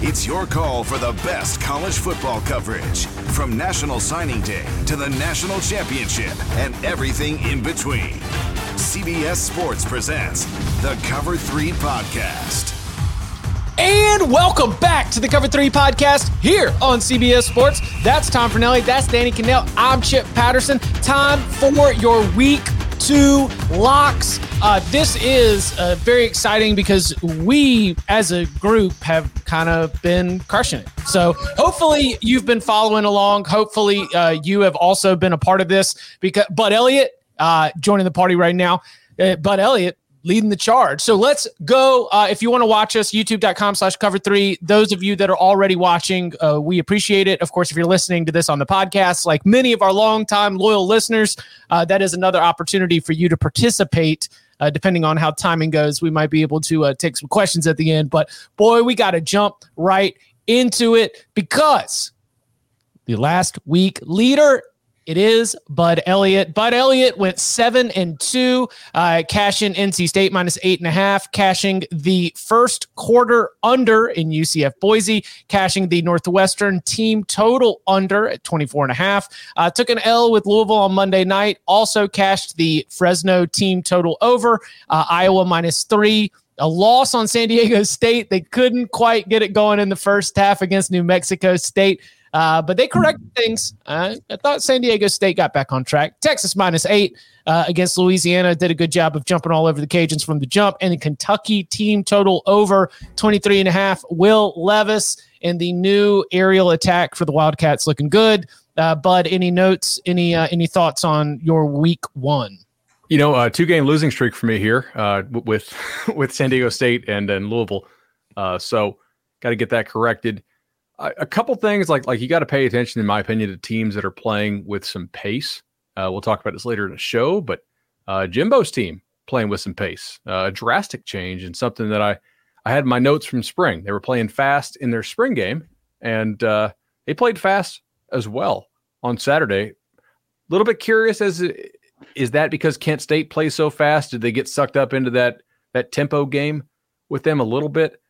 It's your call for the best college football coverage, from National Signing Day to the National Championship and everything in between. CBS Sports presents the Cover 3 Podcast. And welcome back to the Cover 3 Podcast here on CBS Sports. That's Tom Fornelli. That's Danny Cannell. I'm Chip Patterson. Time for your Week 2 locks. This is very exciting because we, as a group, have kind of been crushing it. So hopefully you've been following along. Hopefully you have also been a part of this. Because Bud Elliott joining the party right now. Bud Elliott leading the charge. So let's go. If you want to watch us, youtube.com/cover3. Those of you that are already watching, we appreciate it. Of course, if you're listening to this on the podcast, like many of our longtime loyal listeners, that is another opportunity for you to participate. Depending on how timing goes, we might be able to take some questions at the end. But boy, we got to jump right into it because the last week leader, it is Bud Elliott. Bud Elliott went 7-2, cashing NC State minus 8.5, cashing the first quarter under in UCF Boise, cashing the Northwestern team total under at 24.5. Took an L with Louisville on Monday night, also cashed the Fresno team total over, Iowa minus 3. A loss on San Diego State. They couldn't quite get it going in the first half against New Mexico State. But they corrected things. I thought San Diego State got back on track. Texas minus 8 against Louisiana. Did a good job of jumping all over the Cajuns from the jump. And the Kentucky team total over 23.5. Will Levis and the new aerial attack for the Wildcats looking good. Bud, any notes, any thoughts on your week one? You know, a two-game losing streak for me here with San Diego State and Louisville. So got to get that corrected. A couple things, like you got to pay attention, in my opinion, to teams that are playing with some pace. We'll talk about this later in the show, but Jimbo's team playing with some pace, a drastic change, and something that I had in my notes from spring. They were playing fast in their spring game, and they played fast as well on Saturday. A little bit curious, is that because Kent State plays so fast? Did they get sucked up into that tempo game with them a little bit?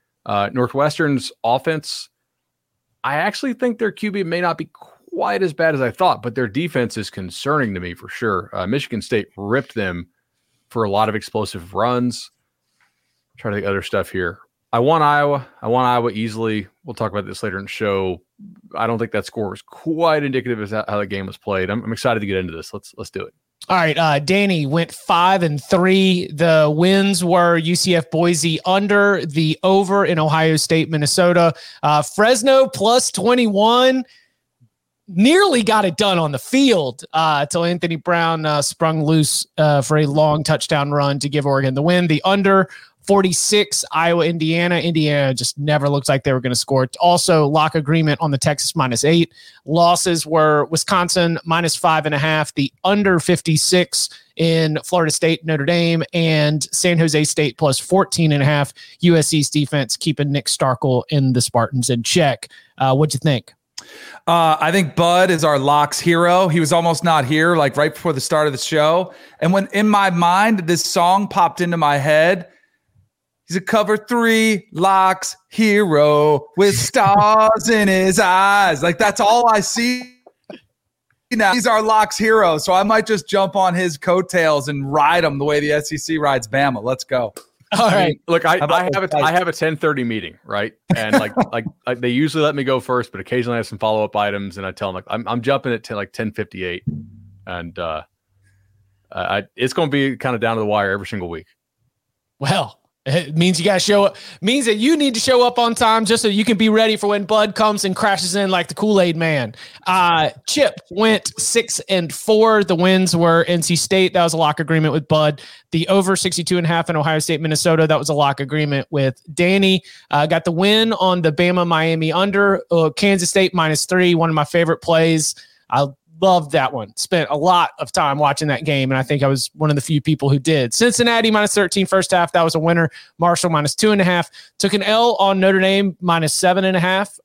Northwestern's offense, I actually think their QB may not be quite as bad as I thought, but their defense is concerning to me for sure. Michigan State ripped them for a lot of explosive runs. I'm trying to think other stuff here. I won Iowa easily. We'll talk about this later in the show. I don't think that score was quite indicative of how the game was played. I'm excited to get into this. Let's do it. All right, Danny went 5-3. The wins were UCF Boise under, the over in Ohio State, Minnesota. Fresno plus 21. Nearly got it done on the field until Anthony Brown sprung loose for a long touchdown run to give Oregon the win. The under 46, Iowa, Indiana. Indiana just never looked like they were going to score. Also, lock agreement on the Texas minus 8. Losses were Wisconsin minus 5.5, the under 56 in Florida State, Notre Dame, and San Jose State plus 14.5. USC's defense keeping Nick Starkel and the Spartans in check. What'd you think? I think Bud is our locks hero. He was almost not here, like right before the start of the show. And when in my mind, this song popped into my head, He's a cover three locks hero with stars in his eyes. Like, that's all I see now. He's our locks hero. So I might just jump on his coattails and ride him the way the SEC rides Bama. Let's go. All right. I mean, look, I have a 10:30 meeting, right? And like they usually let me go first, but occasionally I have some follow up items, and I tell them like I'm jumping at 10:58, and it's going to be kind of down to the wire every single week. Well, it means you got to show up. Means that you need to show up on time just so you can be ready for when Bud comes and crashes in like the Kool-Aid man. Chip went 6-4. The wins were NC State. That was a lock agreement with Bud. The over 62.5 in Ohio State, Minnesota. That was a lock agreement with Danny. Got the win on the Bama, Miami under. Kansas State -3. One of my favorite plays. I loved that one. Spent a lot of time watching that game, and I think I was one of the few people who did. Cincinnati -13 first half. That was a winner. Marshall -2.5. Took an L on Notre Dame -7.5.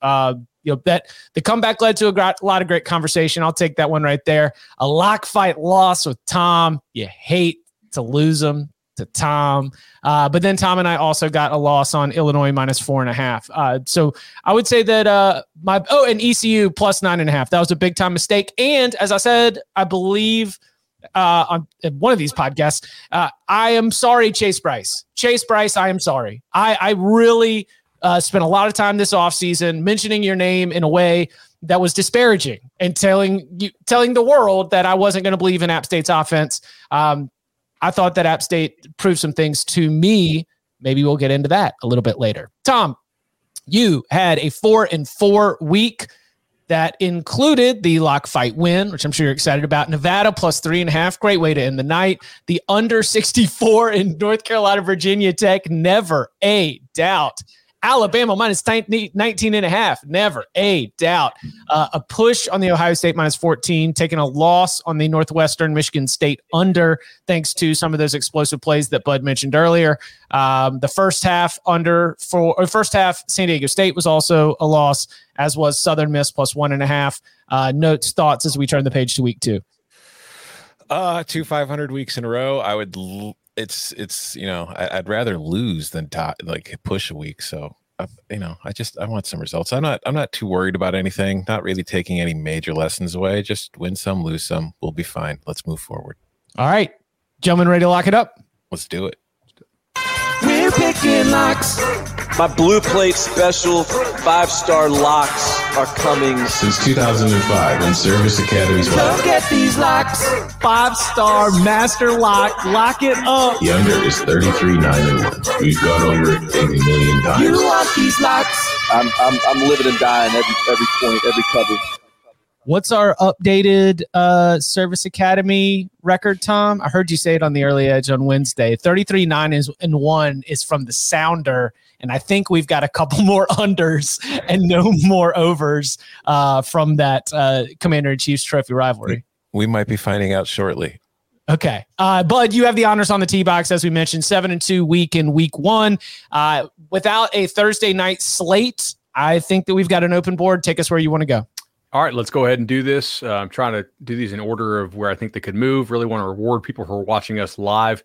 That the comeback led to a lot of great conversation. I'll take that one right there. A lock fight loss with Tom. You hate to lose him to Tom. But then Tom and I also got a loss on Illinois -4.5. So I would say that and ECU +9.5. That was a big time mistake. And as I said, I believe on one of these podcasts, I am sorry, Chase Brice. Chase Brice, I am sorry. I really spent a lot of time this offseason mentioning your name in a way that was disparaging and telling the world that I wasn't going to believe in App State's offense. I thought that App State proved some things to me. Maybe we'll get into that a little bit later. Tom, you had a 4-4 week that included the lock fight win, which I'm sure you're excited about. Nevada +3.5. Great way to end the night. The under 64 in North Carolina, Virginia Tech. Never a doubt. Alabama -19.5. Never a doubt. A push on the Ohio State -14, taking a loss on the Northwestern Michigan State under, thanks to some of those explosive plays that Bud mentioned earlier. The first half San Diego State was also a loss, as was Southern Miss +1.5. Notes, thoughts as we turn the page to week two. 2 500 weeks in a row. I would. I'd rather lose than push a week. So, I want some results. I'm not too worried about anything, not really taking any major lessons away. Just win some, lose some. We'll be fine. Let's move forward. All right. Gentlemen, ready to lock it up? Let's do it. We're picking locks. My Blue Plate Special 5-star locks are coming. Since 2005, in Service Academy's Lock. Get these locks. 5-star master lock. Lock it up. The under is 33.91. We've gone over it a million times. You want these locks. I'm living and dying every point, every cover. What's our updated Service Academy record, Tom? I heard you say it on the Early Edge on Wednesday. 33.91 is from the Sounder. And I think we've got a couple more unders and no more overs from that Commander-in-Chief's Trophy rivalry. We might be finding out shortly. Okay. Bud, you have the honors on the tee box, as we mentioned, 7-2 week in week one. Without a Thursday night slate, I think that we've got an open board. Take us where you want to go. All right, let's go ahead and do this. I'm trying to do these in order of where I think they could move. Really want to reward people who are watching us live.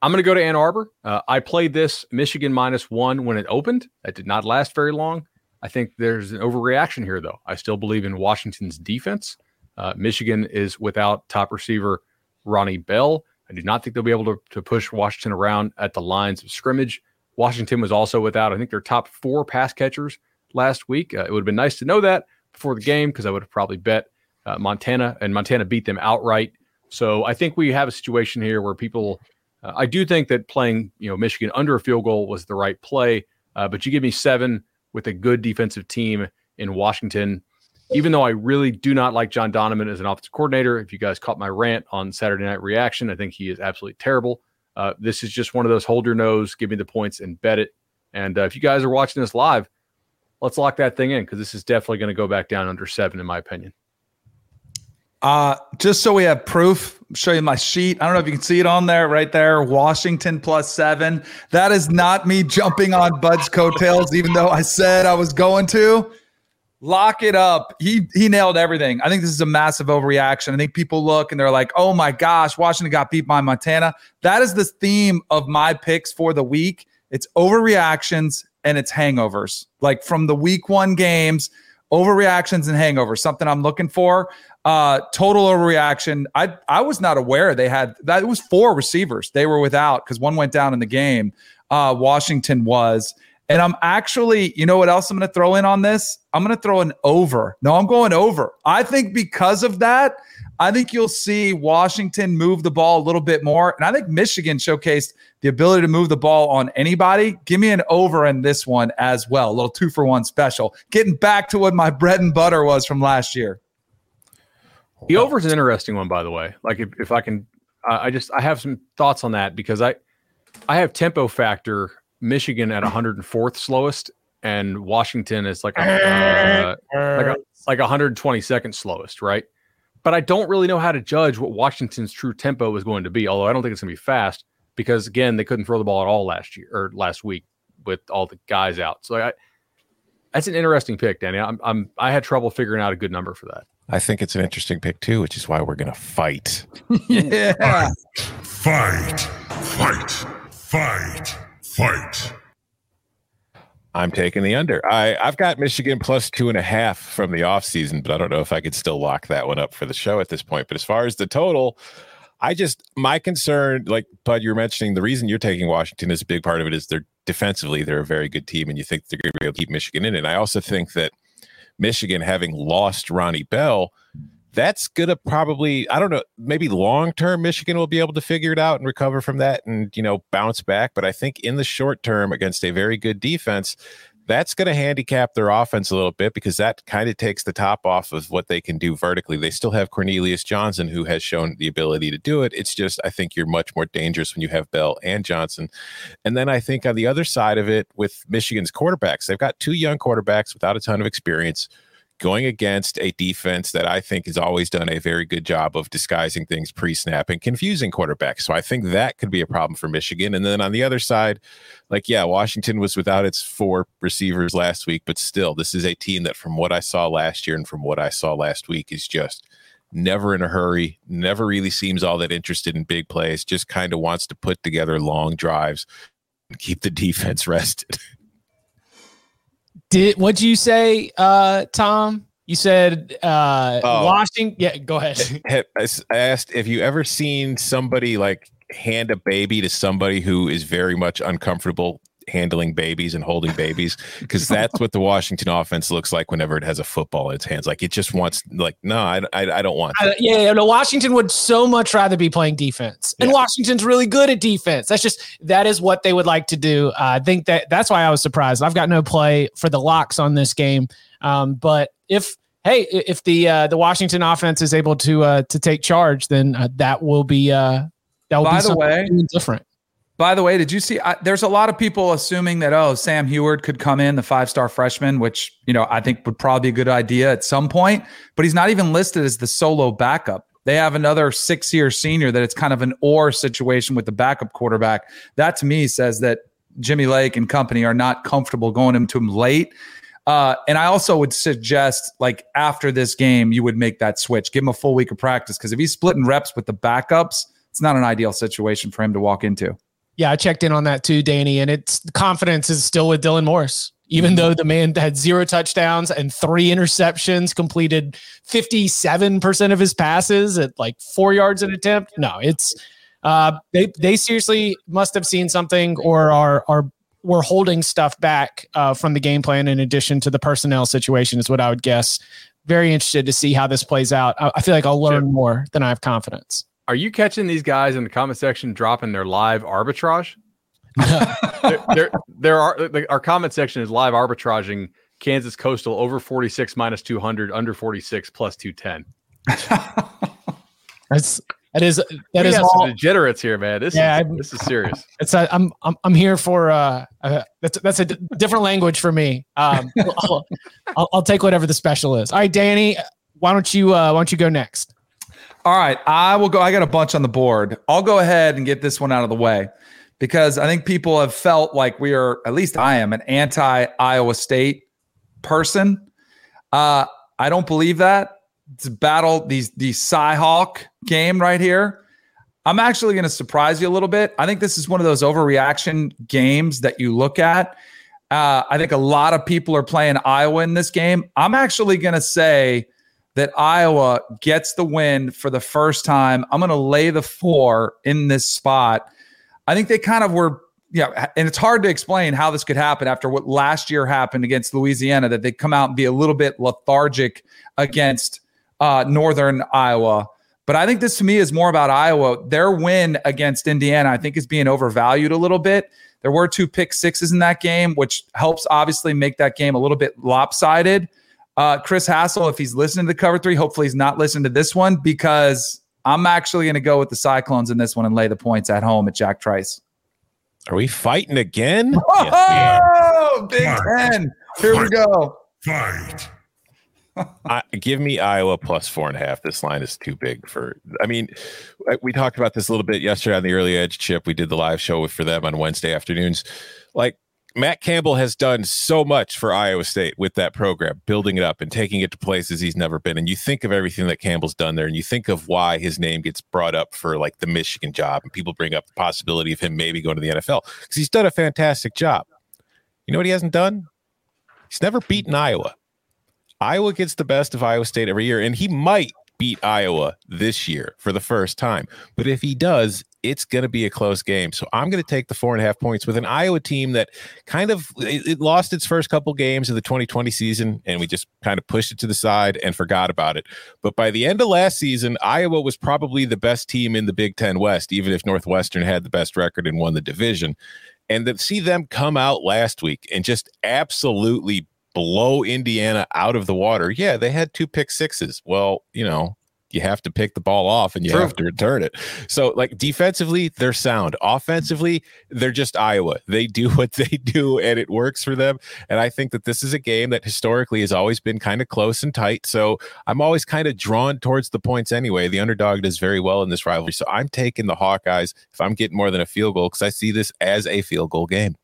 I'm going to go to Ann Arbor. I played this Michigan -1 when it opened. That did not last very long. I think there's an overreaction here, though. I still believe in Washington's defense. Michigan is without top receiver Ronnie Bell. I do not think they'll be able to push Washington around at the lines of scrimmage. Washington was also without, I think, their top 4 pass catchers last week. It would have been nice to know that before the game, because I would have probably bet Montana, and Montana beat them outright. So I think we have a situation here where people, I do think that playing Michigan under a field goal was the right play, but you give me 7 with a good defensive team in Washington, even though I really do not like John Donovan as an offensive coordinator. If you guys caught my rant on Saturday Night Reaction, I think he is absolutely terrible. This is just one of those hold your nose, give me the points and bet it. And if you guys are watching this live, let's lock that thing in, because this is definitely going to go back down under 7, in my opinion. Just so we have proof, I'll show you my sheet. I don't know if you can see it on there, right there. Washington +7. That is not me jumping on Bud's coattails, even though I said I was going to. Lock it up. He nailed everything. I think this is a massive overreaction. I think people look and they're like, oh my gosh, Washington got beat by Montana. That is the theme of my picks for the week. It's overreactions and it's hangovers. Like from the week one games, overreactions and hangovers, something I'm looking for. Total overreaction. I was not aware they had that. It was four receivers they were without because one went down in the game. Washington was. And I'm actually, you know what else I'm going to throw in on this? I'm going to throw an over. No, I'm going over. I think because of that, I think you'll see Washington move the ball a little bit more. And I think Michigan showcased the ability to move the ball on anybody. Give me an over in this one as well. A little 2-for-1 special. Getting back to what my bread and butter was from last year. The over is an interesting one, by the way. Like if I can, I have some thoughts on that because I have tempo factor Michigan at 104th slowest, and Washington is like 122nd slowest, right? But I don't really know how to judge what Washington's true tempo is going to be, although I don't think it's going to be fast because, again, they couldn't throw the ball at all last year or last week with all the guys out. So that's an interesting pick, Danny. I had trouble figuring out a good number for that. I think it's an interesting pick, too, which is why we're going to fight. Yeah. Fight. I'm taking the under. I've got Michigan plus 2.5 from the offseason, but I don't know if I could still lock that one up for the show at this point. But as far as the total, my concern, like Bud, you were mentioning, the reason you're taking Washington is a big part of it is they're defensively, they're a very good team, and you think they're going to be able to keep Michigan in. And I also think that Michigan, having lost Ronnie Bell, that's going to probably, I don't know, maybe long-term Michigan will be able to figure it out and recover from that and, bounce back. But I think in the short term against a very good defense, that's going to handicap their offense a little bit because that kind of takes the top off of what they can do vertically. They still have Cornelius Johnson, who has shown the ability to do it. It's just, I think you're much more dangerous when you have Bell and Johnson. And then I think on the other side of it with Michigan's quarterbacks, they've got two young quarterbacks without a ton of experience going against a defense that I think has always done a very good job of disguising things pre-snap and confusing quarterbacks. So I think that could be a problem for Michigan. And then on the other side, Washington was without its four receivers last week, but still, this is a team that from what I saw last year and from what I saw last week is just never in a hurry, never really seems all that interested in big plays, just kind of wants to put together long drives and keep the defense rested. What'd you say, Tom? You said Washington. Yeah, go ahead. I asked if you ever seen somebody hand a baby to somebody who is very much uncomfortable handling babies and holding babies, because that's what the Washington offense looks like whenever it has a football in its hands. Like it just wants, I don't want that. Washington would so much rather be playing defense, and Washington's really good at defense. That is what they would like to do. I think that's why I was surprised. I've got no play for the locks on this game, but if the Washington offense is able to take charge, then that will be something different. By the way, did you see there's a lot of people assuming that, Sam Heward could come in, the 5-star freshman, which, I think would probably be a good idea at some point, but he's not even listed as the solo backup. They have another 6-year senior that it's kind of an or situation with the backup quarterback. That to me says that Jimmy Lake and company are not comfortable going to him late. And I also would suggest after this game, you would make that switch, give him a full week of practice. Cause if he's splitting reps with the backups, it's not an ideal situation for him to walk into. Yeah, I checked in on that too, Danny, and it's confidence is still with Dylan Morris, even though the man had 0 touchdowns and 3 interceptions, completed 57% of his passes at 4 yards an attempt. No, it's they seriously must have seen something or were holding stuff back from the game plan in addition to the personnel situation is what I would guess. Very interested to see how this plays out. I feel like I'll learn more than I have confidence. Are you catching these guys in the comment section dropping their live arbitrage? Our comment section is live arbitraging Kansas Coastal over 46 minus 200, under 46 plus 210. That is all degenerates here, man. This is serious. I'm here for that's a different language for me. I'll take whatever the special is. All right, Danny, why don't you go next? All right, I will go. I got a bunch on the board. I'll go ahead and get this one out of the way because I think people have felt like we are, at least I am, an anti-Iowa State person. I don't believe that. It's a battle, the Cy Hawk game right here. I'm actually going to surprise you a little bit. I think this is one of those overreaction games that you look at. I think a lot of people are playing Iowa in this game. I'm actually going to say that Iowa gets the win for the first time. I'm going to lay the 4 in this spot. I think they kind of were, and it's hard to explain how this could happen after what last year happened against Louisiana, that they come out and be a little bit lethargic against Northern Iowa. But I think this, to me, is more about Iowa. Their win against Indiana, I think, is being overvalued a little bit. There were 2 pick sixes in that game, which helps obviously make that game a little bit lopsided. Chris Hassel, if he's listening to the Cover 3, hopefully he's not listening to this one, because I'm actually going to go with the Cyclones in this one and lay the points at home at Jack Trice. Are we fighting again? Oh, yes, Big Fight. 10. Here Fight. We go. Fight. Give me Iowa plus 4.5. This line is too big for, I mean, we talked about this a little bit yesterday on the Early Edge, Chip. We did the live show for them on Wednesday afternoons. Like, Matt Campbell has done so much for Iowa State with that program, building it up and taking it to places he's never been. And you think of everything that Campbell's done there, and you think of why his name gets brought up for, like, the Michigan job, and people bring up the possibility of him maybe going to the NFL because he's done a fantastic job. You know what he hasn't done? He's never beaten Iowa. Iowa gets the best of Iowa State every year, and he might beat Iowa this year for the first time. But if he does, it's going to be a close game. So I'm going to take the 4.5 points with an Iowa team that kind of it lost its first couple games of the 2020 season, and we just kind of pushed it to the side and forgot about it. But by the end of last season, Iowa was probably the best team in the Big Ten West, even if Northwestern had the best record and won the division. And to see them come out last week and just absolutely blow Indiana out of the water. Yeah, they had 2 pick sixes. Well, you have to pick the ball off and you have to return it. So, like, defensively, they're sound. Offensively, they're just Iowa. They do what they do, and it works for them. And I think that this is a game that historically has always been kind of close and tight. So I'm always kind of drawn towards the points anyway. The underdog does very well in this rivalry. So I'm taking the Hawkeyes if I'm getting more than a field goal, because I see this as a field goal game.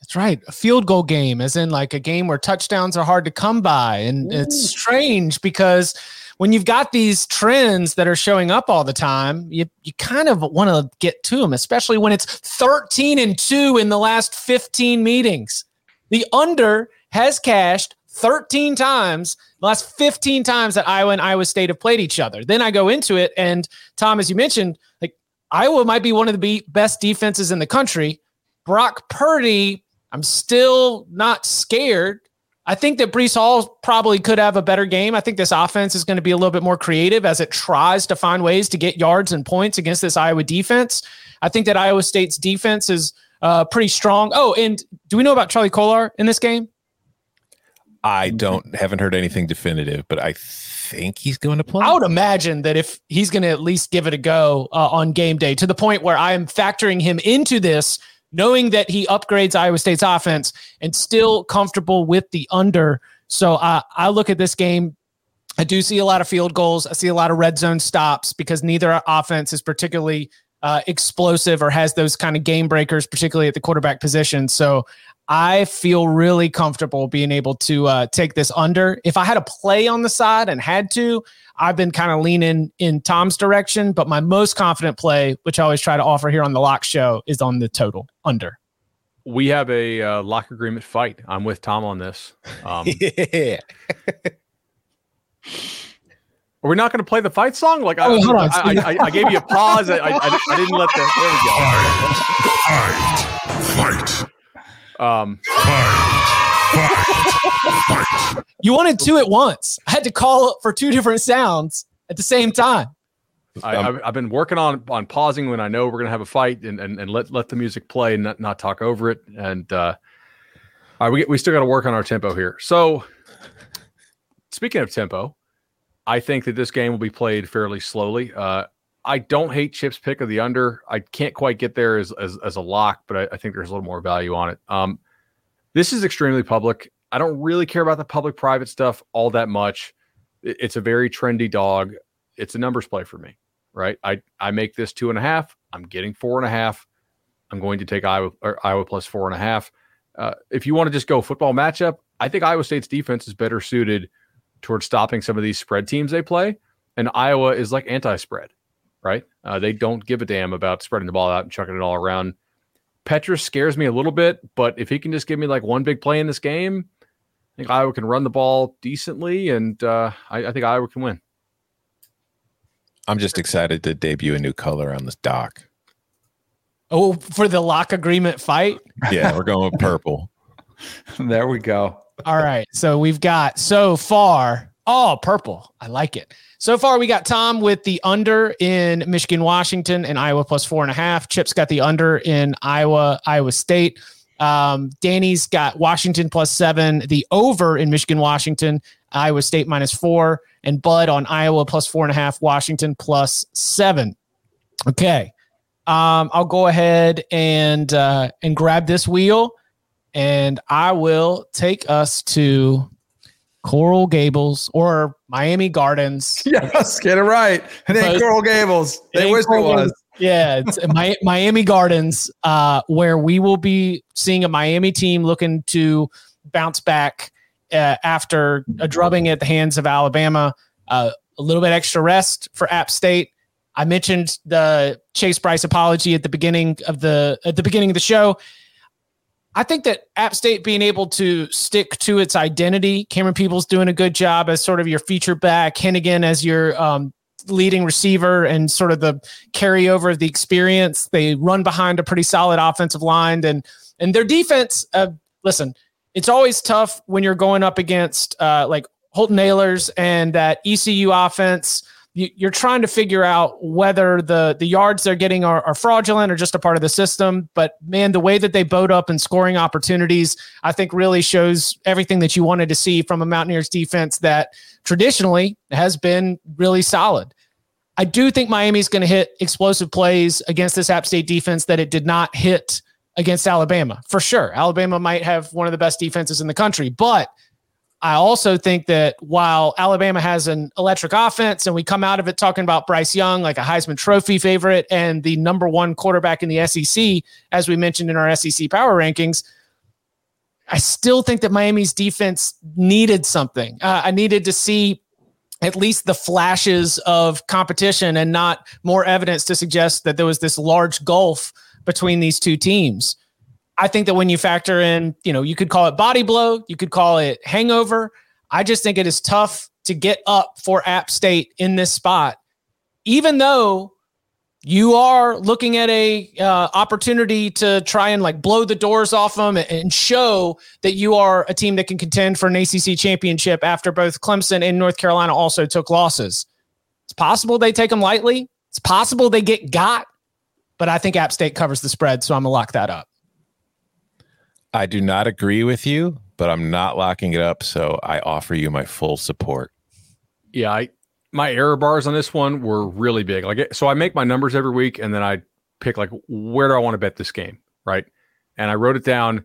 That's right. A field goal game, as in like a game where touchdowns are hard to come by. And it's strange because when you've got these trends that are showing up all the time, you kind of want to get to them, especially when it's 13-2 in the last 15 meetings. The under has cashed 13 times, the last 15 times that Iowa and Iowa State have played each other. Then I go into it, and Tom, as you mentioned, like, Iowa might be one of the best defenses in the country. Brock Purdy, I'm still not scared. I think that Breece Hall probably could have a better game. I think this offense is going to be a little bit more creative as it tries to find ways to get yards and points against this Iowa defense. I think that Iowa State's defense is pretty strong. Oh, and do we know about Charlie Kolar in this game? I haven't heard anything definitive, but I think he's going to play. I would imagine that if he's going to at least give it a go on game day, to the point where I am factoring him into this, knowing that he upgrades Iowa State's offense, and still comfortable with the under. So I look at this game. I do see a lot of field goals. I see a lot of red zone stops, because neither offense is particularly explosive or has those kind of game breakers, particularly at the quarterback position. So I feel really comfortable being able to take this under. If I had a play on the side and had to, I've been kind of leaning in Tom's direction, but my most confident play, which I always try to offer here on the Lock Show, is on the total under. We have a lock agreement fight. I'm with Tom on this. Yeah. Are we not going to play the fight song? Like, I gave you a pause. I didn't let the. There we go. Fight. Fight. You wanted 2 at once. I had to call for 2 different sounds at the same time. I've been working on pausing when I know we're going to have a fight, and let the music play and not talk over it. And all right, we still got to work on our tempo here. So, speaking of tempo, I think that this game will be played fairly slowly. I don't hate Chip's pick of the under. I can't quite get there as a lock, but I think there's a little more value on it. This is extremely public. I don't really care about the public-private stuff all that much. It's a very trendy dog. It's a numbers play for me, right? I make this 2.5. I'm getting 4.5. I'm going to take Iowa plus 4.5. If you want to just go football matchup, I think Iowa State's defense is better suited towards stopping some of these spread teams they play, and Iowa is like anti-spread. right? They don't give a damn about spreading the ball out and chucking it all around. Petrus scares me a little bit, but if he can just give me like one big play in this game, I think Iowa can run the ball decently, and I think Iowa can win. I'm just excited to debut a new color on this dock. Oh, for the lock agreement fight? Yeah, we're going with purple. There we go. All right, so we've got so far all purple. I like it. So far, we got Tom with the under in Michigan, Washington, and Iowa plus 4.5. Chip's got the under in Iowa, Iowa State. Danny's got Washington plus 7, the over in Michigan, Washington, Iowa State minus 4, and Bud on Iowa plus 4.5, Washington plus 7. Okay. I'll go ahead and grab this wheel, and I will take us to Coral Gables or Miami Gardens. Yes, get it right. It ain't Coral Gables. They wish it was. Yeah, it's Miami Gardens, where we will be seeing a Miami team looking to bounce back after a drubbing at the hands of Alabama. A little bit extra rest for App State. I mentioned the Chase Brice apology at the beginning of the show. I think that App State being able to stick to its identity, Cameron Peoples doing a good job as sort of your feature back, Hennigan as your leading receiver, and sort of the carryover of the experience. They run behind a pretty solid offensive line, and their defense. Listen, it's always tough when you're going up against like Holton Ahlers and that ECU offense. You're trying to figure out whether the yards they're getting are fraudulent or just a part of the system. But, man, the way that they bowed up in scoring opportunities, I think really shows everything that you wanted to see from a Mountaineers defense that traditionally has been really solid. I do think Miami's going to hit explosive plays against this App State defense that it did not hit against Alabama, for sure. Alabama might have one of the best defenses in the country, but I also think that while Alabama has an electric offense and we come out of it talking about Bryce Young, like a Heisman Trophy favorite and the number one quarterback in the SEC, as we mentioned in our SEC power rankings, I still think that Miami's defense needed something. I needed to see at least the flashes of competition and not more evidence to suggest that there was this large gulf between these two teams. I think that when you factor in, you could call it body blow, you could call it hangover. I just think it is tough to get up for App State in this spot, even though you are looking at a opportunity to try and like blow the doors off them and show that you are a team that can contend for an ACC championship after both Clemson and North Carolina also took losses. It's possible they take them lightly. It's possible they get got, but I think App State covers the spread, so I'm going to lock that up. I do not agree with you, but I'm not locking it up, so I offer you my full support. Yeah, my error bars on this one were really big. So I make my numbers every week, and then I pick, where do I want to bet this game, right? And I wrote it down,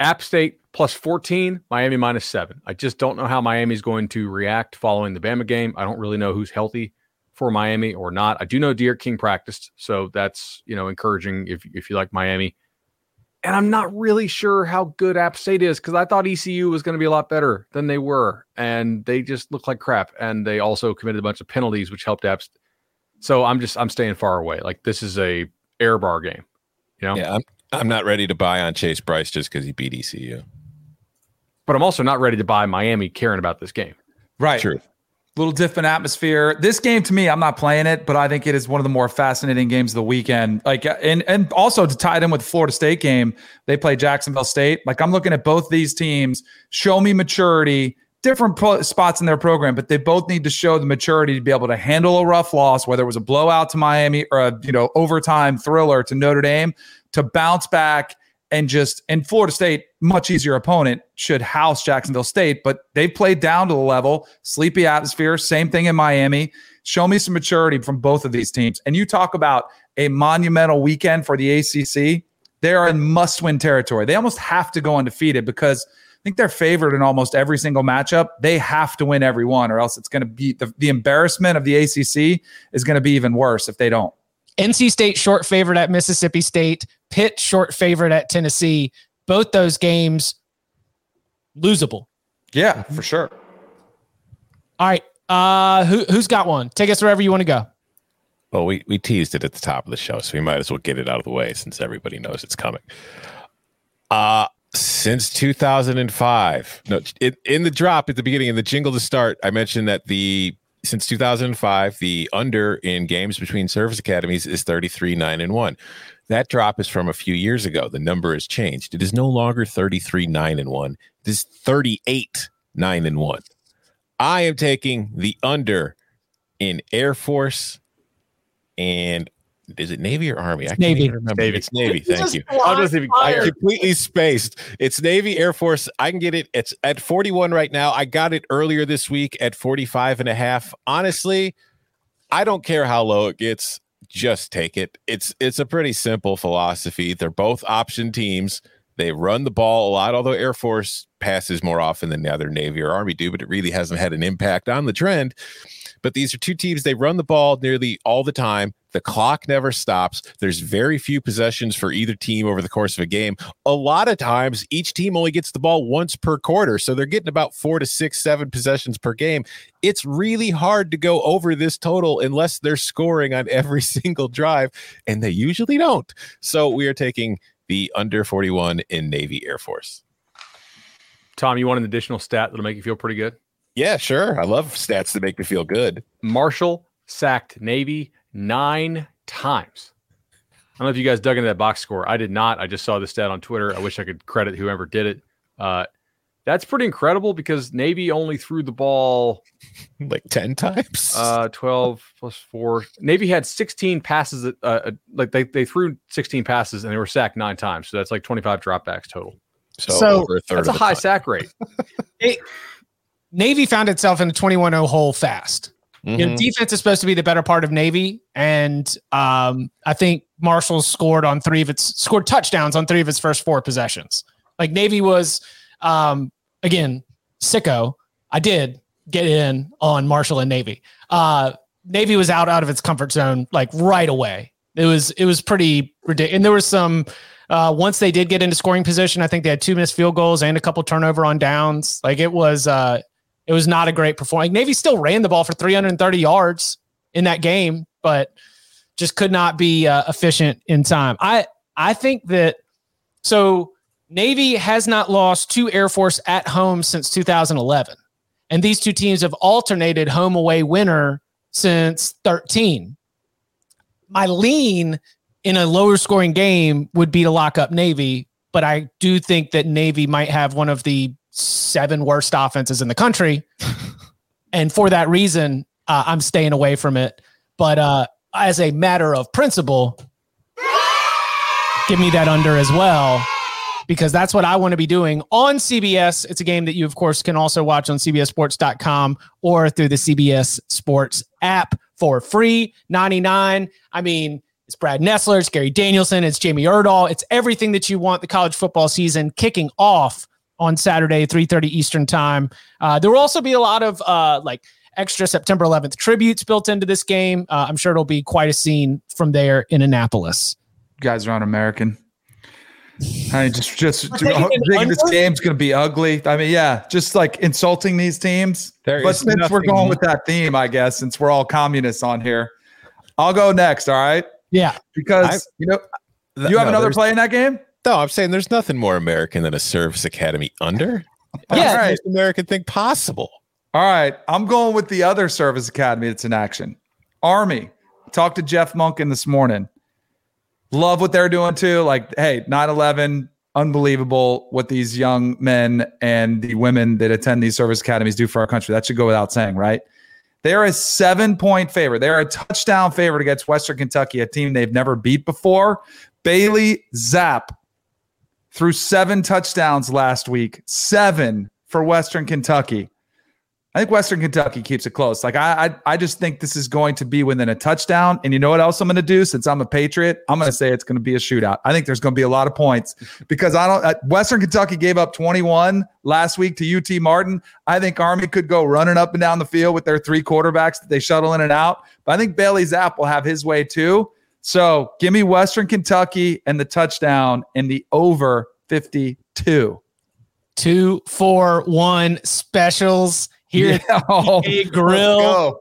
App State plus 14, Miami minus 7. I just don't know how Miami's going to react following the Bama game. I don't really know who's healthy for Miami or not. I do know De'Aaron King practiced, so that's, encouraging if you like Miami. And I'm not really sure how good App State is because I thought ECU was going to be a lot better than they were. And they just look like crap. And they also committed a bunch of penalties, which helped App State. So I'm staying far away. Like, this is a air bar game. Yeah, I'm not ready to buy on Chase Brice just because he beat ECU. But I'm also not ready to buy Miami caring about this game. Right. True. Little different atmosphere. This game, to me, I'm not playing it, but I think it is one of the more fascinating games of the weekend. And also to tie it in with the Florida State game, they play Jacksonville State. I'm looking at both these teams. Show me maturity, different spots in their program, but they both need to show the maturity to be able to handle a rough loss, whether it was a blowout to Miami or a overtime thriller to Notre Dame, to bounce back. And Florida State, much easier opponent, should house Jacksonville State, but they've played down to the level. Sleepy atmosphere, same thing in Miami. Show me some maturity from both of these teams. And you talk about a monumental weekend for the ACC. They are in must-win territory. They almost have to go undefeated because I think they're favored in almost every single matchup. They have to win every one, or else it's going to be the embarrassment of the ACC is going to be even worse if they don't. NC State short favorite at Mississippi State, Pitt short favorite at Tennessee. Both those games losable. Yeah, for sure. All right. Who's got one? Take us wherever you want to go. Well, we teased it at the top of the show, so we might as well get it out of the way since everybody knows it's coming. Since 2005, in the drop at the beginning, in the jingle to start, I mentioned that since 2005, the under in games between service academies is 33-9-1. That drop is from a few years ago. The number has changed. It is no longer 33-9-1. It is 38-9-1. I am taking the under in Air Force and is it Navy or Army? I can't even remember. Navy. It's Navy. Thank you. I completely spaced. It's Navy, Air Force. I can get it. It's at 41 right now. I got it earlier this week at 45.5. Honestly, I don't care how low it gets. Just take it. It's a pretty simple philosophy. They're both option teams. They run the ball a lot, although Air Force passes more often than the other Navy or Army do, but it really hasn't had an impact on the trend. But these are two teams, they run the ball nearly all the time. The clock never stops. There's very few possessions for either team over the course of a game. A lot of times, each team only gets the ball once per quarter, so they're getting about 4 to 6, 7 possessions per game. It's really hard to go over this total unless they're scoring on every single drive, and they usually don't. So we are taking the under 41 in Navy Air Force. Tom, you want an additional stat that'll make you feel pretty good? Yeah, sure. I love stats that make me feel good. Marshall sacked Navy 9 times. I don't know if you guys dug into that box score. I did not. I just saw the stat on Twitter. I wish I could credit whoever did it. That's pretty incredible because Navy only threw the ball like 10 times. 12 plus 4. Navy had 16 passes. They threw 16 passes and they were sacked 9 times. So that's like 25 dropbacks total. So over a third that's a high sack rate. Navy found itself in a 21-0 hole fast. Mm-hmm. You know, defense is supposed to be the better part of Navy, and I think Marshall scored touchdowns on 3 of its first 4 possessions. Like Navy was, again, sicko. I did get in on Marshall and Navy. Navy was out of its comfort zone like right away. It was pretty ridiculous, and there was some. Once they did get into scoring position, I think they had 2 missed field goals and a couple turnover on downs. Like it was not a great performance. Navy still ran the ball for 330 yards in that game, but just could not be efficient in time. I think that so Navy has not lost to Air Force at home since 2011, and these two teams have alternated home away winner since 13. My lean in a lower scoring game would be to lock up Navy, but I do think that Navy might have one of the 7 worst offenses in the country. And for that reason, I'm staying away from it. But as a matter of principle, give me that under as well, because that's what I want to be doing on CBS. It's a game that you, of course, can also watch on CBSSports.com or through the CBS Sports app for free. $99. I mean, it's Brad Nessler, it's Gary Danielson, it's Jamie Erdahl. It's everything that you want. The college football season kicking off on Saturday, 3:30 Eastern time. There will also be a lot of like extra September 11th tributes built into this game. I'm sure it'll be quite a scene from there in Annapolis. You guys are on American. I just think this game's going to be ugly. I mean, yeah, just like insulting these teams. But since we're going with that theme, I guess, since we're all communists on here, I'll go next. All right. Yeah, because you have another play in that game. No, I'm saying there's nothing more American than a service academy under. Yeah, all right. Most American thing possible. All right, I'm going with the other service academy that's in action. Army. Talked to Jeff Monken this morning. Love what they're doing too. Like, hey, 9/11, unbelievable what these young men and the women that attend these service academies do for our country. That should go without saying, right? They're a 7-point favorite. They're a touchdown favorite against Western Kentucky, a team they've never beat before. Bailey Zapp threw 7 touchdowns last week, 7 for Western Kentucky. I think Western Kentucky keeps it close. Like I just think this is going to be within a touchdown. And you know what else I'm going to do? Since I'm a Patriot, I'm going to say it's going to be a shootout. I think there's going to be a lot of points because Western Kentucky gave up 21 last week to UT Martin. I think Army could go running up and down the field with their 3 quarterbacks that they shuttle in and out. But I think Bailey Zapp will have his way too. So give me Western Kentucky and the touchdown and the over 52. 2-4-1 specials. Here at the Grill.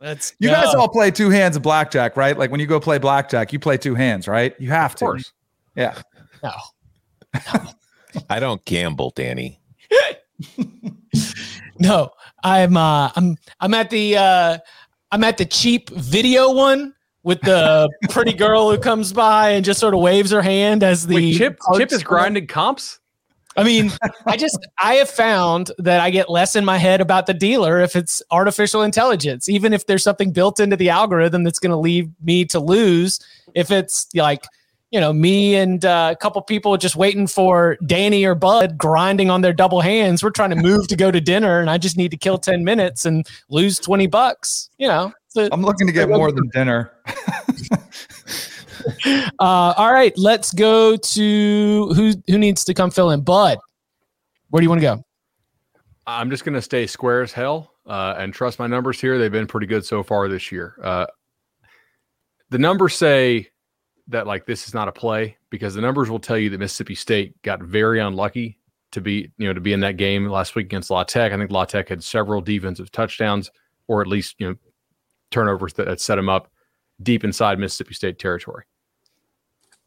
You guys all play two hands of blackjack, right? Like when you go play blackjack, you play two hands, right? You have to. Of course. Yeah. No. I don't gamble, Danny. No, I'm at the cheap video one with the pretty girl who comes by and just sort of waves her hand as the Chip is grinding comps. I mean, I have found that I get less in my head about the dealer if it's artificial intelligence, even if there's something built into the algorithm that's going to leave me to lose. If it's like, you know, me and a couple people just waiting for Danny or Bud grinding on their double hands. We're trying to move to go to dinner and I just need to kill 10 minutes and lose $20. You know, I'm looking to get more than dinner. All right, let's go to who needs to come fill in. Bud, where do you want to go? I'm just going to stay square as hell and trust my numbers here. They've been pretty good so far this year. The numbers say that like this is not a play because the numbers will tell you that Mississippi State got very unlucky to be in that game last week against La Tech. I think La Tech had several defensive touchdowns or at least turnovers that set them up deep inside Mississippi State territory.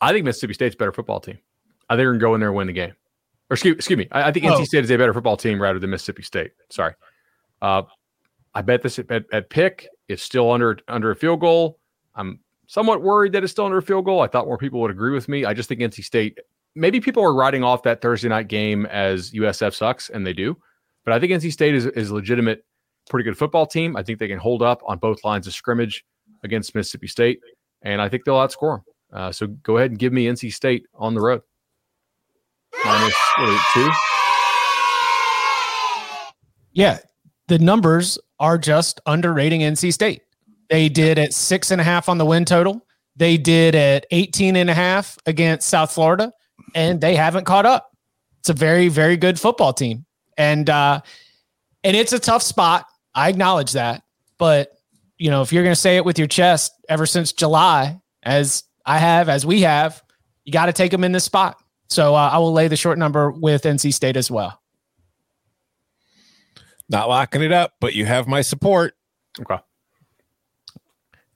I think Mississippi State's a better football team. I think they're going to go in there and win the game. Or excuse me, I think NC State is a better football team rather than Mississippi State. Sorry. I bet this at pick. It's still under a field goal. I'm somewhat worried that it's still under a field goal. I thought more people would agree with me. I just think NC State, maybe people are riding off that Thursday night game as USF sucks, and they do. But I think NC State is a legitimate, pretty good football team. I think they can hold up on both lines of scrimmage against Mississippi State, and I think they'll outscore them. So go ahead and give me NC State on the road. -2. Yeah, the numbers are just underrating NC State. They did at 6.5 on the win total. They did at 18.5 against South Florida, and they haven't caught up. It's a very, very good football team. And it's a tough spot. I acknowledge that. But, if you're going to say it with your chest ever since July, as we have, you got to take them in this spot. So I will lay the short number with NC State as well. Not locking it up, but you have my support. Okay.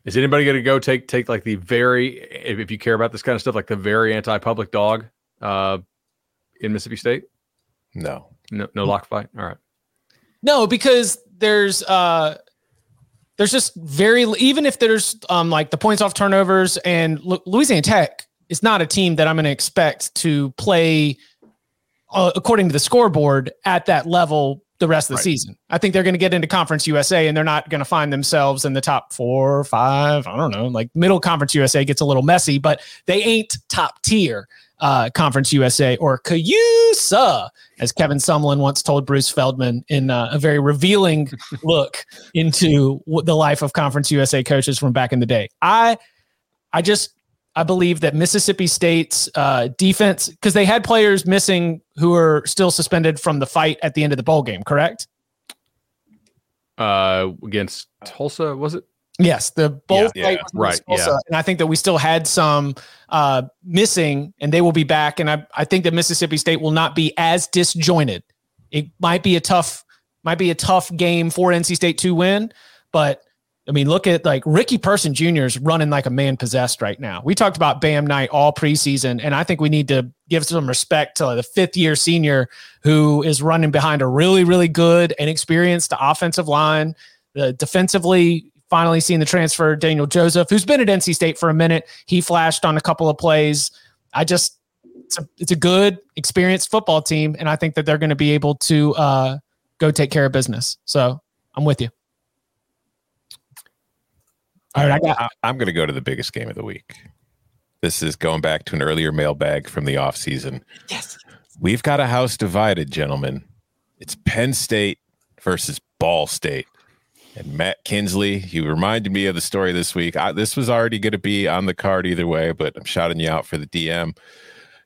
Is anybody going to go take like the very, if you care about this kind of stuff, like the very anti-public dog in Mississippi State? No lock fight. All right. No, because there's just very, even if there's like the points off turnovers, and Louisiana Tech is not a team that I'm going to expect to play according to the scoreboard at that level the rest of the season. I think they're going to get into Conference USA and they're not going to find themselves in the top 4 or 5. I don't know, like middle Conference USA gets a little messy, but they ain't top tier Conference USA or CUSA, as Kevin Sumlin once told Bruce Feldman in a very revealing look into the life of Conference USA coaches from back in the day. I believe that Mississippi State's defense, because they had players missing who are still suspended from the fight at the end of the bowl game, correct? Against Tulsa, was it? Yes, the bowl fight was Tulsa, and I think that we still had some missing, and they will be back. And I think that Mississippi State will not be as disjointed. It might be a tough game for NC State to win, but I mean, look at like Ricky Person Jr. is running like a man possessed right now. We talked about Bam Knight all preseason, and I think we need to give some respect to the fifth-year senior who is running behind a really, really good and experienced offensive line. Defensively, finally seeing the transfer, Daniel Joseph, who's been at NC State for a minute. He flashed on a couple of plays. It's a good, experienced football team, and I think that they're going to be able to go take care of business. So I'm with you. All right, I'm going to go to the biggest game of the week. This is going back to an earlier mailbag from the offseason. Yes. We've got a house divided, gentlemen. It's Penn State versus Ball State. And Matt Kinsley, you reminded me of the story this week. This was already going to be on the card either way, but I'm shouting you out for the DM.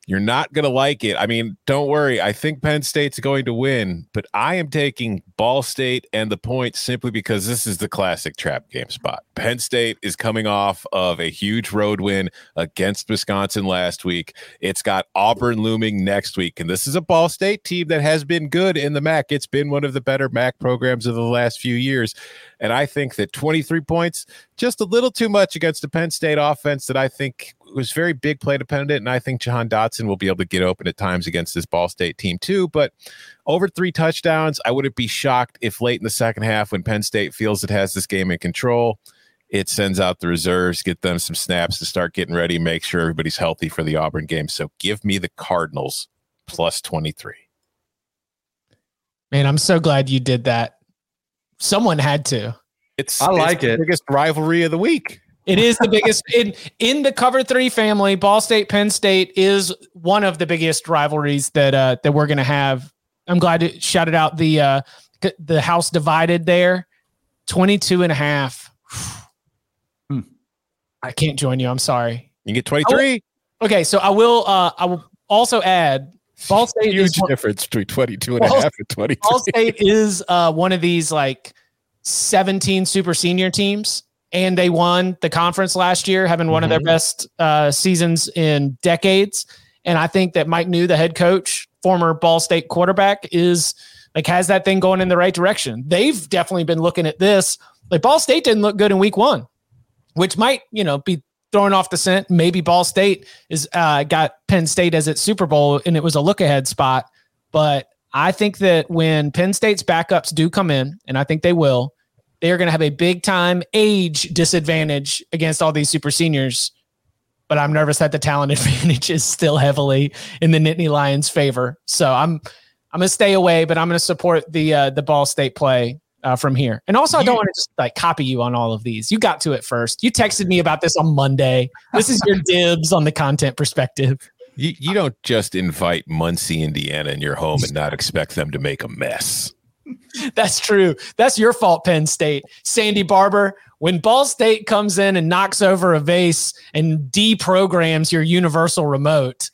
You're not going to like it. I mean, don't worry. I think Penn State's going to win, but I am taking Ball State and the point simply because this is the classic trap game spot. Penn State is coming off of a huge road win against Wisconsin last week. It's got Auburn looming next week, and this is a Ball State team that has been good in the MAC. It's been one of the better MAC programs of the last few years, and I think that 23 points, just a little too much against the Penn State offense that I think was very big play dependent, and I think Jahan Dotson will be able to get open at times against this Ball State team too. But over 3 touchdowns, I wouldn't be shocked if late in the second half, when Penn State feels it has this game in control, it sends out the reserves, get them some snaps to start getting ready, make sure everybody's healthy for the Auburn game. So give me the Cardinals plus 23. Man, I'm so glad you did that. Someone had to. It's the biggest rivalry of the week. It is the biggest in the Cover 3 family. Ball State, Penn State is one of the biggest rivalries that we're going to have. I'm glad to shout it out. The house divided there, 22.5. I can't join you. I'm sorry. You get 23. Okay, so I will also add Ball State. Huge difference between 22.5 and 23. Ball State is one of these like 17 super senior teams. And they won the conference last year, having one of their best seasons in decades. And I think that Mike New, the head coach, former Ball State quarterback, is like has that thing going in the right direction. They've definitely been looking at this. Like Ball State didn't look good in week 1, which might, be throwing off the scent. Maybe Ball State is got Penn State as its Super Bowl, and it was a look ahead spot. But I think that when Penn State's backups do come in, and I think they will, they're going to have a big-time age disadvantage against all these super seniors, but I'm nervous that the talent advantage is still heavily in the Nittany Lions' favor. So I'm going to stay away, but I'm going to support the Ball State play from here. And also, I don't want to just like copy you on all of these. You got to it first. You texted me about this on Monday. This is your dibs on the content perspective. You don't just invite Muncie, Indiana, in your home and not expect them to make a mess. That's true. That's your fault, Penn State. Sandy Barber, when Ball State comes in and knocks over a vase and deprograms your universal remote,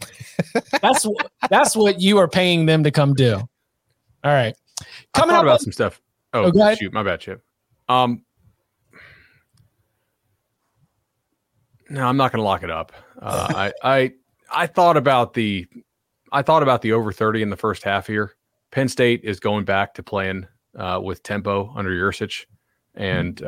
that's what you are paying them to come do. All right. Coming up about some stuff. Oh, shoot. My bad, Chip. No, I'm not going to lock it up. I thought about the over 30 in the first half here. Penn State is going back to playing with tempo under Yursich, and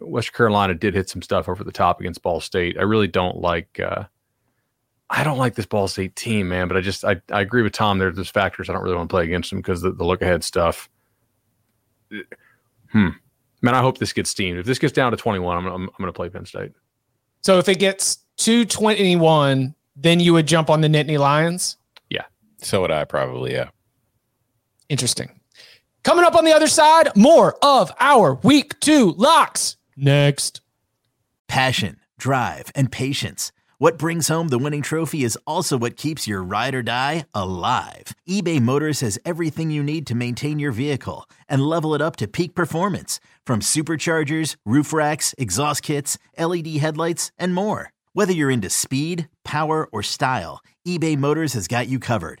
West Carolina did hit some stuff over the top against Ball State. I really don't like this Ball State team, man, but I agree with Tom. There's factors I don't really want to play against them because the look-ahead stuff. Man, I hope this gets steamed. If this gets down to 21, I'm going to play Penn State. So if it gets to 21, then you would jump on the Nittany Lions? Yeah. So would I probably, yeah. Interesting. Coming up on the other side, more of our week 2 locks next. Passion, drive, and patience. What brings home the winning trophy is also what keeps your ride or die alive. eBay Motors has everything you need to maintain your vehicle and level it up to peak performance, from superchargers, roof racks, exhaust kits, LED headlights, and more. Whether you're into speed, power, or style, eBay Motors has got you covered.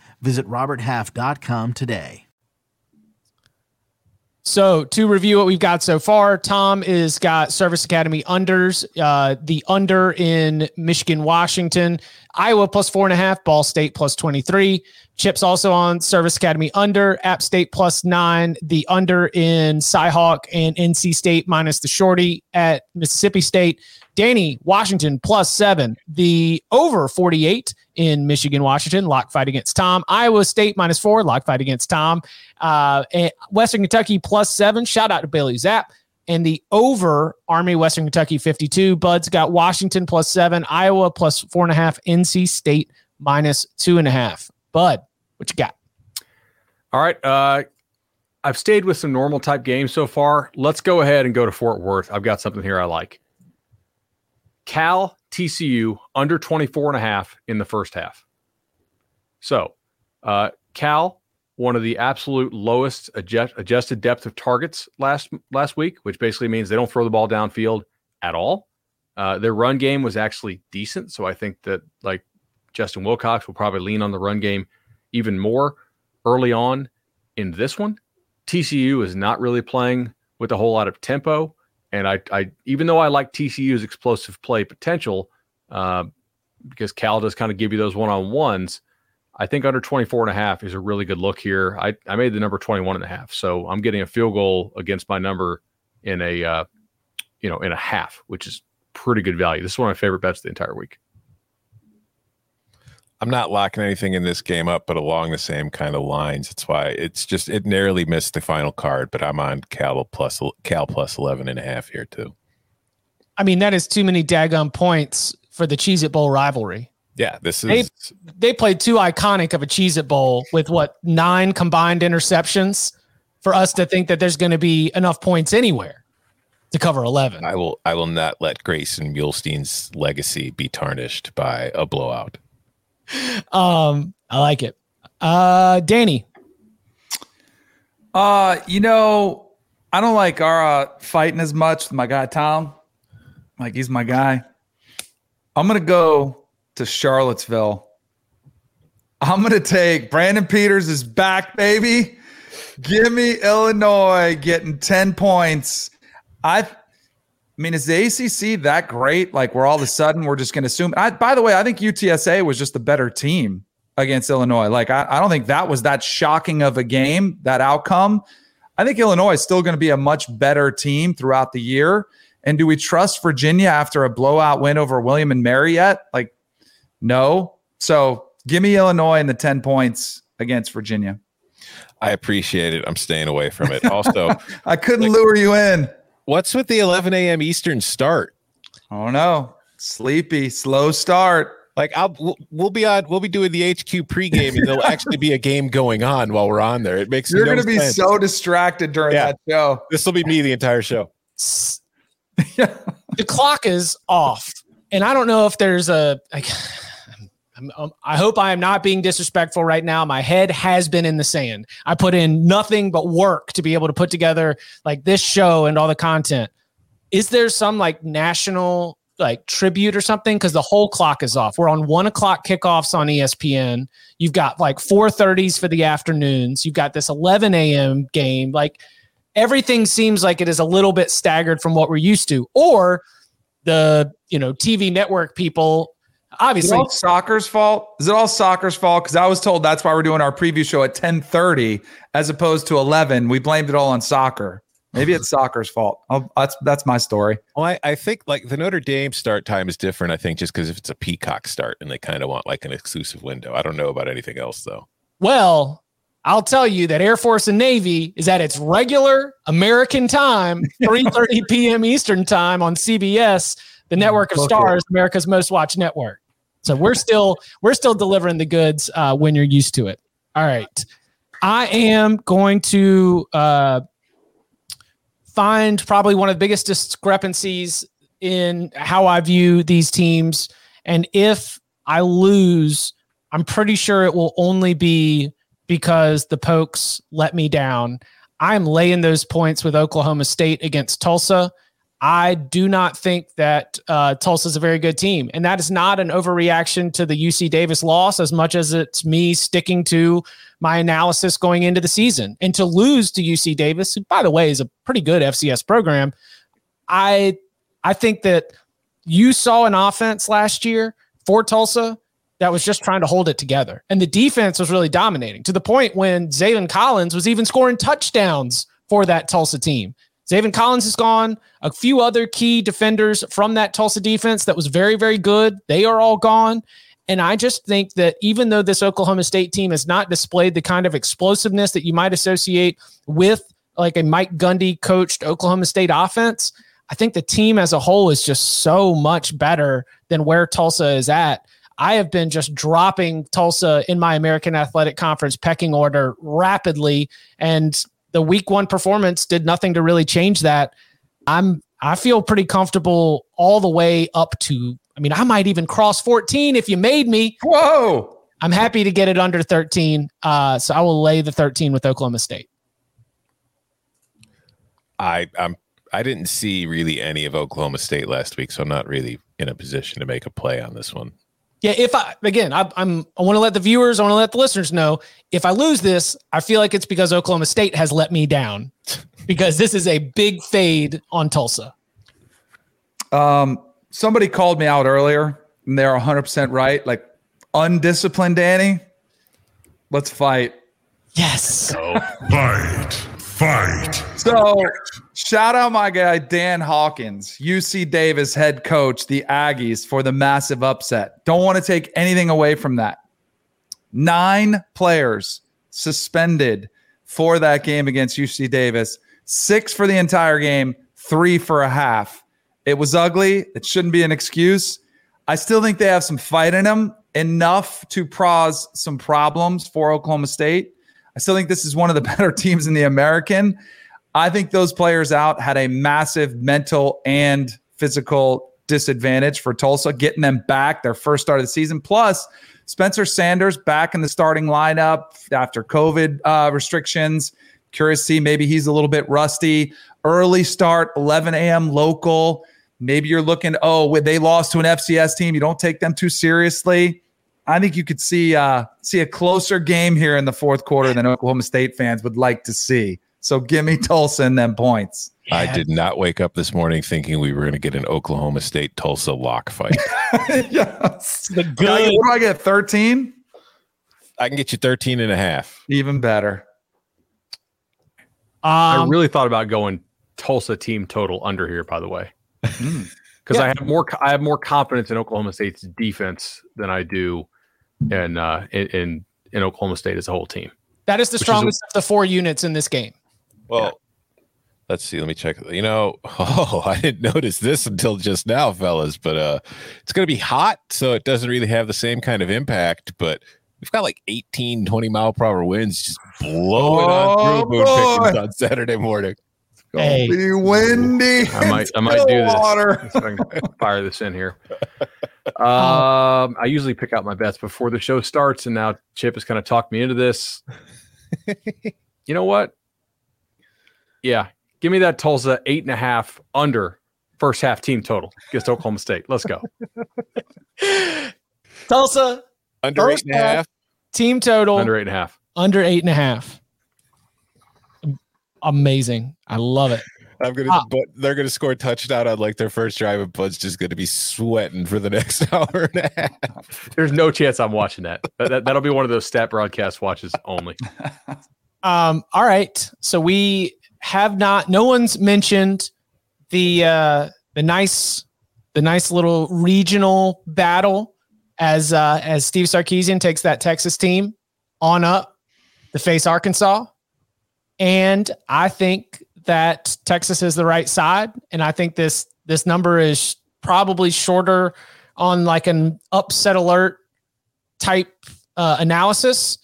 Visit roberthalf.com today. So to review what we've got so far, Tom has got Service Academy unders, the under in Michigan, Washington. Iowa plus 4.5, Ball State plus 23. Chips also on Service Academy under, App State plus 9, the under in Cyhawk, and NC State minus the shorty at Mississippi State. Danny, Washington plus 7, the over 48 in Michigan, Washington, lock fight against Tom. Iowa State minus 4, lock fight against Tom. And Western Kentucky plus 7, shout out to Bailey Zapp. And the over, Army, Western Kentucky, 52. Bud's got Washington plus 7, Iowa plus 4.5, NC State minus 2.5. Bud, what you got? All right. I've stayed with some normal type games so far. Let's go ahead and go to Fort Worth. I've got something here I like. Cal, TCU, under 24.5 in the first half. So Cal, one of the absolute lowest adjusted depth of targets last week, which basically means they don't throw the ball downfield at all. Their run game was actually decent, so I think that like Justin Wilcox will probably lean on the run game even more early on in this one. TCU is not really playing with a whole lot of tempo, and I even though I like TCU's explosive play potential, because Cal does kind of give you those one-on-ones, I think under 24.5 is a really good look here. I made the number 21.5, so I'm getting a field goal against my number in a in a half, which is pretty good value. This is one of my favorite bets the entire week. I'm not locking anything in this game up, but along the same kind of lines. That's why it narrowly missed the final card, but I'm on Cal plus 11.5 here too. I mean, that is too many daggum points for the Cheez-It Bowl rivalry. Yeah, this is they played too iconic of a Cheez-It Bowl with 9 combined interceptions for us to think that there's going to be enough points anywhere to cover 11. I will not let Grayson Muhlstein's legacy be tarnished by a blowout. I like it. Danny. I don't like our fighting as much with my guy Tom. Like, he's my guy. I'm gonna go to Charlottesville. I'm going to take Brandon Peters is back, baby. Give me Illinois getting 10 points. I mean, is the ACC that great? Like, we're all of a sudden, we're just going to assume. By the way, I think UTSA was just the better team against Illinois. Like, I don't think that was that shocking of a game, that outcome. I think Illinois is still going to be a much better team throughout the year. And do we trust Virginia after a blowout win over William and Mary yet? Like, no. So give me Illinois in the 10 points against Virginia. I appreciate it. I'm staying away from it. Also, I couldn't lure you in. What's with the 11 a.m. Eastern start? Oh, no. Sleepy, slow start. Like, we'll be doing the HQ pregame, and there'll actually be a game going on while we're on there. It makes you're going to be so distracted during that show. This will be me the entire show. The clock is off, and I don't know if there's I hope I am not being disrespectful right now. My head has been in the sand. I put in nothing but work to be able to put together like this show and all the content. Is there some like national like tribute or something? Because the whole clock is off. We're on 1:00 kickoffs on ESPN. You've got like 4:30s for the afternoons. You've got this 11 a.m. game. Like, everything seems like it is a little bit staggered from what we're used to, or the, TV network people. Obviously, is it all soccer's fault? Because I was told that's why we're doing our preview show at 10:30 as opposed to 11. We blamed it all on soccer. Maybe it's soccer's fault. That's my story. Well, I think like the Notre Dame start time is different. I think just because if it's a Peacock start and they kind of want like an exclusive window. I don't know about anything else though. Well, I'll tell you that Air Force and Navy is at its regular American time, 3:30 p.m. Eastern time on CBS, the network of stars, America's most watched network. So we're still delivering the goods when you're used to it. All right. I am going to find probably one of the biggest discrepancies in how I view these teams. And if I lose, I'm pretty sure it will only be because the Pokes let me down. I'm laying those points with Oklahoma State against Tulsa. I do not think that Tulsa is a very good team. And that is not an overreaction to the UC Davis loss as much as it's me sticking to my analysis going into the season. And to lose to UC Davis, who, by the way, is a pretty good FCS program, I think that you saw an offense last year for Tulsa that was just trying to hold it together. And the defense was really dominating to the point when Zaven Collins was even scoring touchdowns for that Tulsa team. Zaven Collins is gone. A few other key defenders from that Tulsa defense that was very, very good, they are all gone. And I just think that even though this Oklahoma State team has not displayed the kind of explosiveness that you might associate with like a Mike Gundy coached Oklahoma State offense, I think the team as a whole is just so much better than where Tulsa is at. I have been just dropping Tulsa in my American Athletic Conference pecking order rapidly, and the week one performance did nothing to really change that. I feel pretty comfortable all the way up to, I mean, I might even cross 14 if you made me. Whoa! I'm happy to get it under 13, so I will lay the 13 with Oklahoma State. I didn't see really any of Oklahoma State last week, so I'm not really in a position to make a play on this one. Yeah, I want to let the viewers, I want to let the listeners know, if I lose this, I feel like it's because Oklahoma State has let me down, because this is a big fade on Tulsa. Somebody called me out earlier, and they're 100% right. Like, undisciplined Danny, let's fight. Yes. Fight. So, shout out my guy, Dan Hawkins, UC Davis head coach, the Aggies, for the massive upset. Don't want to take anything away from that. 9 players suspended for that game against UC Davis, 6 for the entire game, 3 for a half. It was ugly. It shouldn't be an excuse. I still think they have some fight in them, enough to cause some problems for Oklahoma State. I still think this is one of the better teams in the American. I think those players out had a massive mental and physical disadvantage for Tulsa, getting them back their first start of the season. Plus, Spencer Sanders back in the starting lineup after COVID restrictions. Curious to see, maybe he's a little bit rusty. Early start, 11 a.m. local. Maybe you're looking, they lost to an FCS team. You don't take them too seriously. I think you could see a closer game here in the fourth quarter than Oklahoma State fans would like to see. So give me Tulsa and them points. Yeah. I did not wake up this morning thinking we were going to get an Oklahoma State-Tulsa lock fight. Yes. What do I get, 13? I can get you 13 and a half. Even better. I really thought about going Tulsa team total under here, by the way, because I have more confidence in Oklahoma State's defense than I do in Oklahoma State as a whole team. That is the strongest of the 4 units in this game. Well, Let's see. Let me check. I didn't notice this until just now, fellas. But it's going to be hot, so it doesn't really have the same kind of impact. But we've got like 18, 20-mile-per-hour winds just blowing on through Moon Pickens on Saturday morning. Hey. Be windy. I might do this. If I can fire this in here. I usually pick out my bets before the show starts, and now Chip has kind of talked me into this. You know what? Yeah, give me that Tulsa 8.5 under first half team total against Oklahoma State. Let's go. Tulsa under 8.5 team total under 8.5. Amazing. I love it. I'm going to, they're going to score a touchdown on like their first drive, and Bud's just going to be sweating for the next hour and a half. There's no chance I'm watching that. That'll be one of those stat broadcast watches only. All right. So we have no one's mentioned the nice little regional battle as Steve Sarkisian takes that Texas team on up to face Arkansas. And I think that Texas is the right side. And I think this number is probably shorter on like an upset alert type analysis.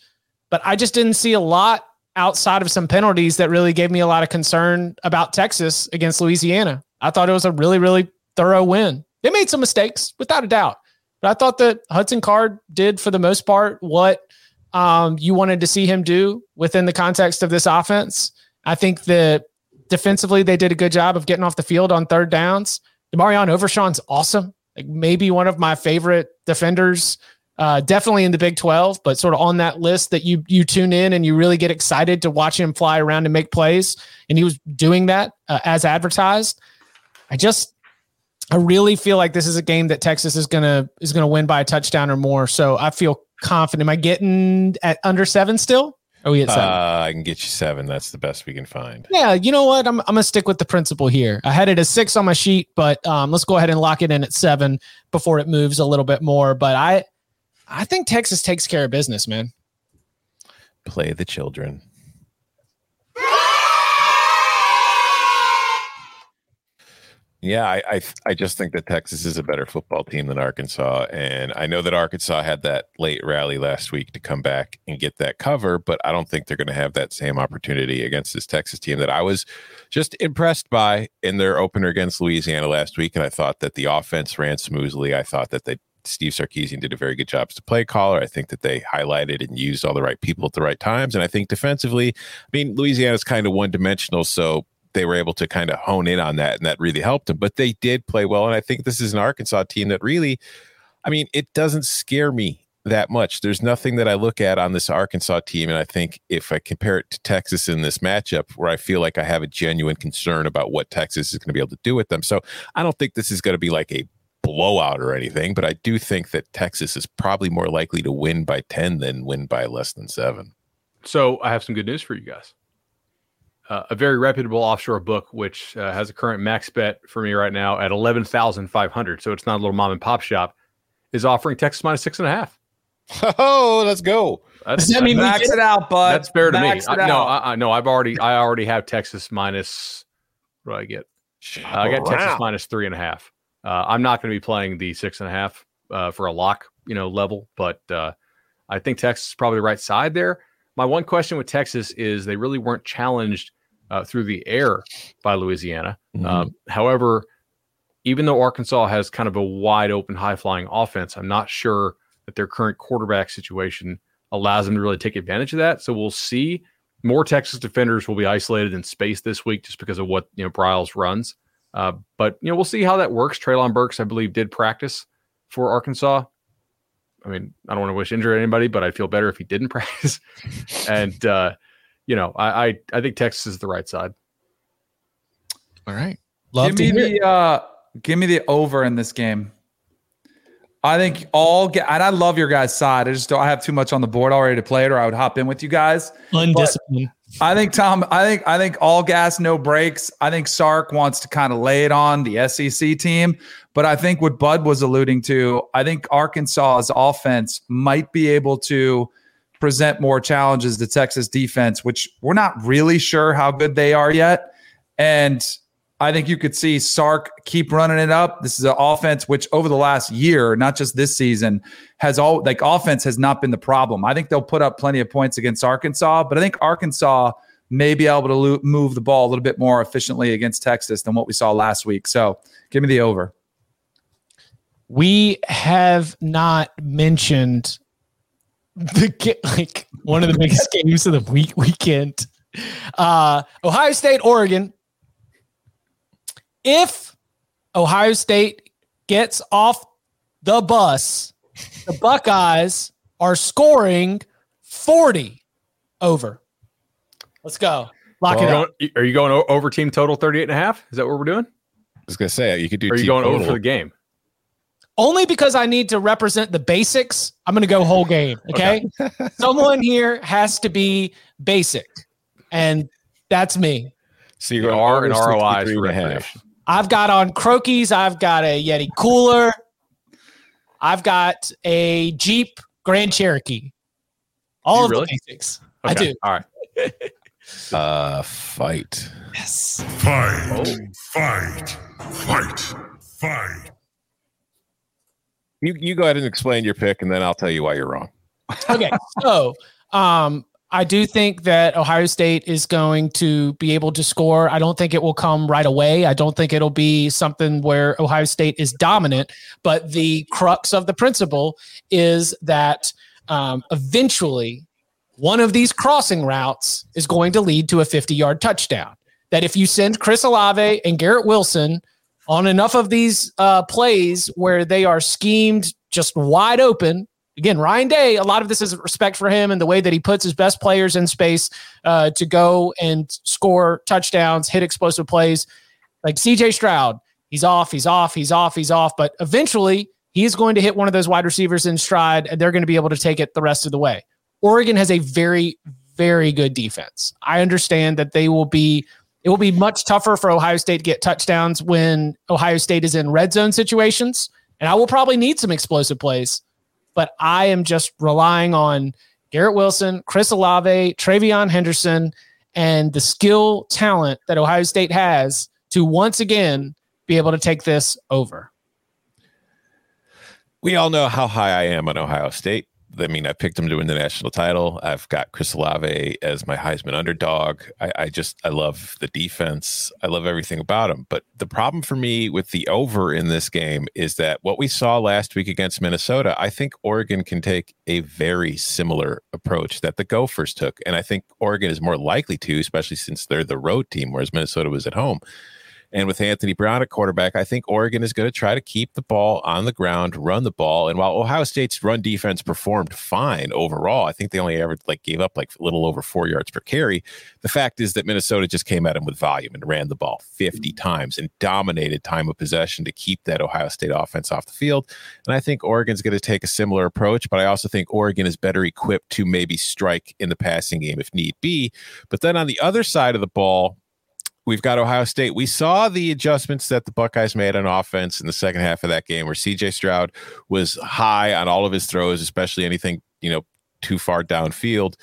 But I just didn't see a lot outside of some penalties that really gave me a lot of concern about Texas against Louisiana. I thought it was a really, really thorough win. They made some mistakes, without a doubt. But I thought that Hudson Card did, for the most part, what you wanted to see him do within the context of this offense. I think that defensively, they did a good job of getting off the field on third downs. Demaryion Overshawn's awesome. Like, maybe one of my favorite defenders, definitely in the Big 12, but sort of on that list that you tune in and you really get excited to watch him fly around and make plays. And he was doing that as advertised. I just, I really feel like this is a game that Texas is gonna win by a touchdown or more. So I feel confident. Am I getting at under 7 still? Are we at 7? I can get you 7. That's the best we can find. Yeah, you know what? I'm gonna stick with the principle here. I had it as 6 on my sheet, but let's go ahead and lock it in at 7 before it moves a little bit more. But I think Texas takes care of business, man. Play the children. Yeah, I just think that Texas is a better football team than Arkansas, and I know that Arkansas had that late rally last week to come back and get that cover, but I don't think they're going to have that same opportunity against this Texas team that I was just impressed by in their opener against Louisiana last week, and I thought that the offense ran smoothly. I thought that Steve Sarkisian did a very good job as the play caller. I think that they highlighted and used all the right people at the right times, and I think defensively, I mean, Louisiana's kind of one-dimensional, so they were able to kind of hone in on that, and that really helped them. But they did play well, and I think this is an Arkansas team that really, I mean, it doesn't scare me that much. There's nothing that I look at on this Arkansas team, and I think if I compare it to Texas in this matchup, where I feel like I have a genuine concern about what Texas is going to be able to do with them. So I don't think this is going to be like a blowout or anything, but I do think that Texas is probably more likely to win by 10 than win by less than 7. So I have some good news for you guys. A very reputable offshore book, which has a current max bet for me right now at 11,500. So it's not a little mom and pop shop, is offering Texas minus 6.5. Oh, let's go. Does that mean max it out, bud? That's fair to me. No, I already have Texas minus. What do I get? I got Texas minus 3.5. I'm not going to be playing the 6.5 for a lock, level, but I think Texas is probably the right side there. My one question with Texas is they really weren't challenged through the air by Louisiana. Mm-hmm. However, even though Arkansas has kind of a wide open, high flying offense, I'm not sure that their current quarterback situation allows them to really take advantage of that. So we'll see. More Texas defenders will be isolated in space this week just because of what Briles runs. But we'll see how that works. Treylon Burks, I believe, did practice for Arkansas. I mean, I don't want to wish injury to anybody, but I'd feel better if he didn't practice. And, I think Texas is the right side. All right. Love give to me hear. Give me the over in this game. I think and I love your guys' side. I just don't have too much on the board already to play it, or I would hop in with you guys. Undisciplined. I think I think all gas, no breaks. I think Sark wants to kind of lay it on the SEC team, but I think what Bud was alluding to, I think Arkansas's offense might be able to present more challenges to Texas defense, which we're not really sure how good they are yet. And I think you could see Sark keep running it up. This is an offense which over the last year, not just this season, offense has not been the problem. I think they'll put up plenty of points against Arkansas, but I think Arkansas may be able to move the ball a little bit more efficiently against Texas than what we saw last week. So give me the over. We have not mentioned one of the biggest games of the weekend. Ohio State, Oregon. If Ohio State gets off the bus, the Buckeyes are scoring 40 over. Let's go. Lock it up. Are you going over team total 38.5? Is that what we're doing? I was going to say, you could do. Are you going over for the game? Only because I need to represent the basics. I'm going to go whole game. Okay. Someone here has to be basic, and that's me. So you're going R and ROIs for a half. I've got on Crokies. I've got a Yeti cooler. I've got a Jeep Grand Cherokee. All of the basics. Okay. I do. All right. Fight. Yes. Fight. Oh. Fight. Fight. Fight. You go ahead and explain your pick, and then I'll tell you why you're wrong. Okay. So, I do think that Ohio State is going to be able to score. I don't think it will come right away. I don't think it'll be something where Ohio State is dominant, but the crux of the principle is that eventually one of these crossing routes is going to lead to a 50-yard touchdown. That if you send Chris Olave and Garrett Wilson on enough of these plays where they are schemed just wide open. Again, Ryan Day, a lot of this is respect for him and the way that he puts his best players in space to go and score touchdowns, hit explosive plays. Like C.J. Stroud, he's off. But eventually he's going to hit one of those wide receivers in stride, and they're going to be able to take it the rest of the way. Oregon has a very, very good defense. I understand that they will be, it will be much tougher for Ohio State to get touchdowns when Ohio State is in red zone situations. And I will probably need some explosive plays, but I am just relying on Garrett Wilson, Chris Olave, Travion Henderson, and the skill talent that Ohio State has to once again be able to take this over. We all know how high I am on Ohio State. I mean, I picked them to win the national title. I've got Chris Olave as my Heisman underdog. I love the defense. I love everything about them. But the problem for me with the over in this game is that what we saw last week against Minnesota, I think Oregon can take a very similar approach that the Gophers took. And I think Oregon is more likely to, especially since they're the road team, whereas Minnesota was at home. And with Anthony Brown at quarterback, I think Oregon is going to try to keep the ball on the ground, run the ball. And while Ohio State's run defense performed fine overall, I think they only ever gave up a little over 4 yards per carry. The fact is that Minnesota just came at them with volume and ran the ball 50 times and dominated time of possession to keep that Ohio State offense off the field. And I think Oregon's going to take a similar approach, but I also think Oregon is better equipped to maybe strike in the passing game if need be. But then on the other side of the ball, we've got Ohio State. We saw the adjustments that the Buckeyes made on offense in the second half of that game where CJ Stroud was high on all of his throws, especially anything, too far downfield.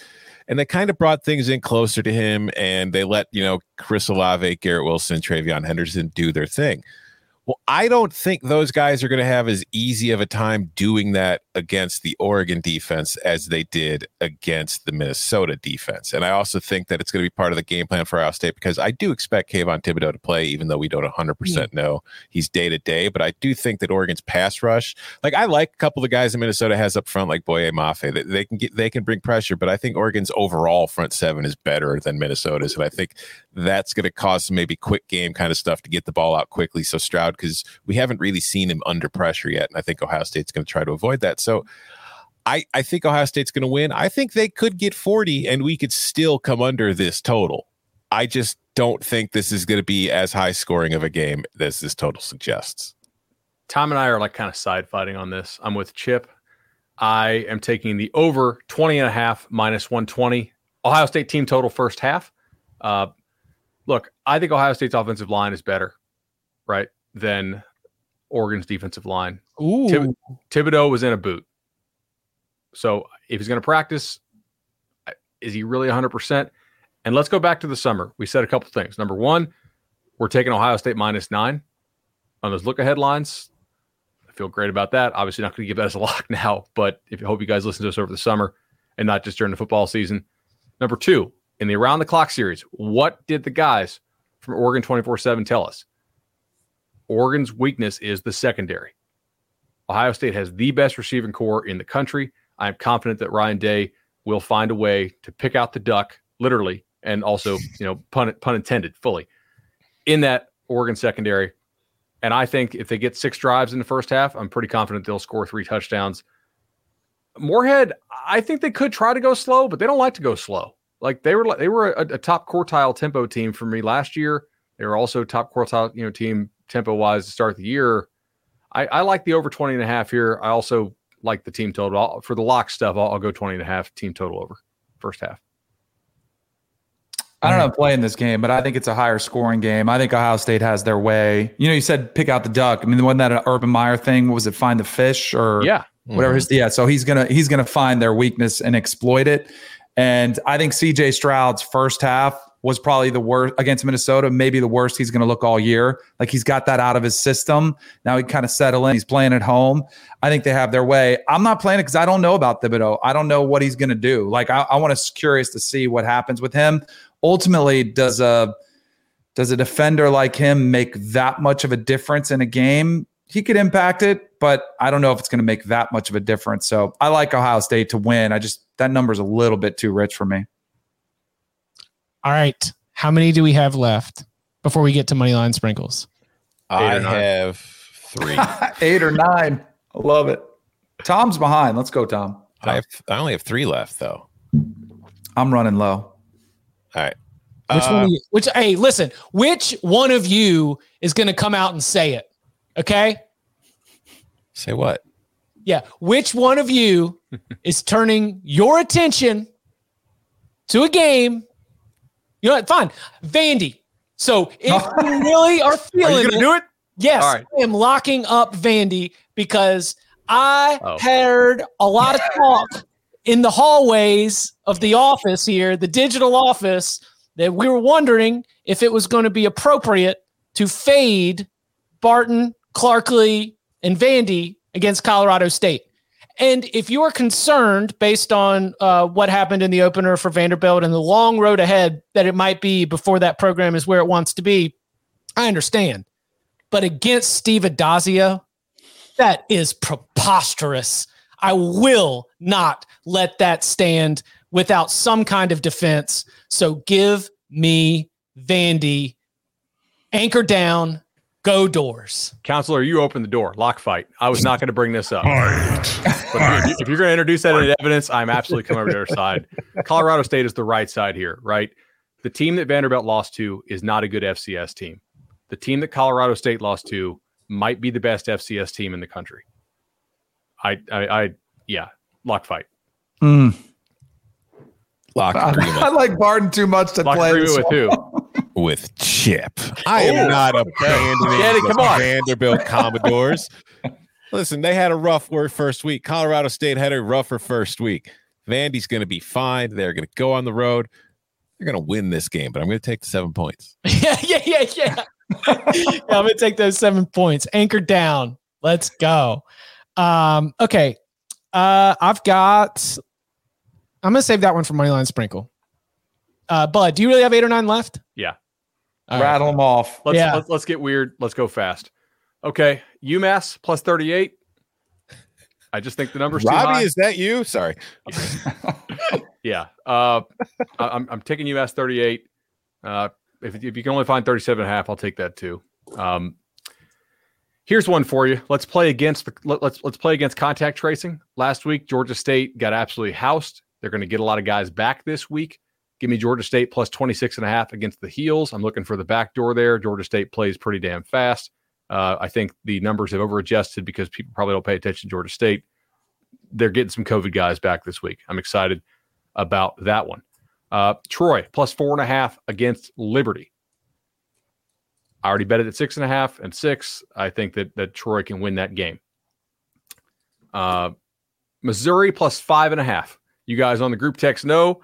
And they kind of brought things in closer to him, and they let, Chris Olave, Garrett Wilson, Travion Henderson do their thing. Well, I don't think those guys are going to have as easy of a time doing that against the Oregon defense as they did against the Minnesota defense. And I also think that it's going to be part of the game plan for Ohio State, because I do expect Kayvon Thibodeau to play, even though we don't 100% know he's day-to-day. But I do think that Oregon's pass rush, I like a couple of the guys that Minnesota has up front, like Boye Mafe, that they can bring pressure. But I think Oregon's overall front seven is better than Minnesota's. And I think that's going to cause some maybe quick game kind of stuff to get the ball out quickly. So Stroud, because we haven't really seen him under pressure yet. And I think Ohio State's going to try to avoid that. So I think Ohio State's going to win. I think they could get 40 and we could still come under this total. I just don't think this is going to be as high scoring of a game as this total suggests. Tom and I are kind of side fighting on this. I'm with Chip. I am taking the over 20.5 minus 120. Ohio State team total first half. Look, I think Ohio State's offensive line is better, right, than Oregon's defensive line. Ooh. Thibodeau was in a boot. So if he's going to practice, is he really 100%? And let's go back to the summer. We said a couple things. Number one, we're taking Ohio State minus 9 on those look-ahead lines. I feel great about that. Obviously not going to give that as a lock now, but I hope you guys listen to us over the summer and not just during the football season. Number two, in the around-the-clock series, what did the guys from Oregon 24/7 tell us? Oregon's weakness is the secondary. Ohio State has the best receiving corps in the country. I am confident that Ryan Day will find a way to pick out the duck, literally, and also, pun intended, fully, in that Oregon secondary. And I think if they get 6 drives in the first half, I'm pretty confident they'll score 3 touchdowns. Moorhead, I think they could try to go slow, but they don't like to go slow. They were a top quartile tempo team for me last year. They were also top quartile, team tempo-wise to start the year. I like the over 20.5 here. I also like the team total. For the lock stuff, I'll go 20.5 team total over first half. I don't know playing this game, but I think it's a higher scoring game. I think Ohio State has their way. You said pick out the duck. I mean, wasn't that an Urban Meyer thing? What was it, find the fish or whatever? So he's gonna find their weakness and exploit it. And I think C.J. Stroud's first half was probably the worst against Minnesota, maybe the worst he's going to look all year. He's got that out of his system. Now he kind of settled in. He's playing at home. I think they have their way. I'm not playing it because I don't know about Thibodeau. I don't know what he's going to do. I want to curious to see what happens with him. Ultimately, does a defender like him make that much of a difference in a game? He could impact it, but I don't know if it's going to make that much of a difference. So I like Ohio State to win. That number's a little bit too rich for me. All right. How many do we have left before we get to Moneyline Sprinkles? I have 3. 8 or 9. I love it. Tom's behind. Let's go, Tom. I only have 3 left, though. I'm running low. All right. Which one of you is going to come out and say it? Okay. Say what? Yeah. Which one of you is turning your attention to a game? You know what? Fine. Vandy. So if you really are feeling are you gonna do it? Yes. Right. I am locking up Vandy because I heard a lot of talk in the hallways of the office here, the digital office, that we were wondering if it was going to be appropriate to fade Barton, Clarkley, and Vandy against Colorado State. And if you are concerned, based on what happened in the opener for Vanderbilt and the long road ahead that it might be before that program is where it wants to be, I understand. But against Steve Adazio, that is preposterous. I will not let that stand without some kind of defense. So give me Vandy. Anchor down. Go Doors. Counselor, you open the door. Lock fight. I was not going to bring this up. But if you're going to introduce that in evidence, I'm absolutely coming over to the other side. Colorado State is the right side here, right? The team that Vanderbilt lost to is not a good FCS team. The team that Colorado State lost to might be the best FCS team in the country. Yeah, lock fight. Lock. I like Barton too much to lock play. With who? With Chip. I am not abandoning the Vanderbilt Commodores. Listen, they had a rough first week. Colorado State had a rougher first week. Vandy's going to be fine. They're going to go on the road. They're going to win this game, but I'm going to take the 7 points. Yeah. Yeah, I'm going to take those 7 points. Anchor down. Let's go. Okay. I'm going to save that one for Moneyline Sprinkle. Bud, do you really have 8 or 9 left? Yeah. All Rattle right. them off. Let's get weird. Let's go fast. Okay. UMass plus 38. I just think the number's too high. Is that you? Sorry. Yeah. I'm taking UMass 38. If you can only find 37.5, I'll take that too. Here's one for you. Let's play against contact tracing. Last week, Georgia State got absolutely housed. They're going to get a lot of guys back this week. Give me Georgia State plus 26.5 against the Heels. I'm looking for the back door there. Georgia State plays pretty damn fast. I think the numbers have over-adjusted because people probably don't pay attention to Georgia State. They're getting some COVID guys back this week. I'm excited about that one. Troy plus 4.5 against Liberty. I already bet it at 6.5 and 6. I think that Troy can win that game. Missouri plus 5.5. You guys on the group text know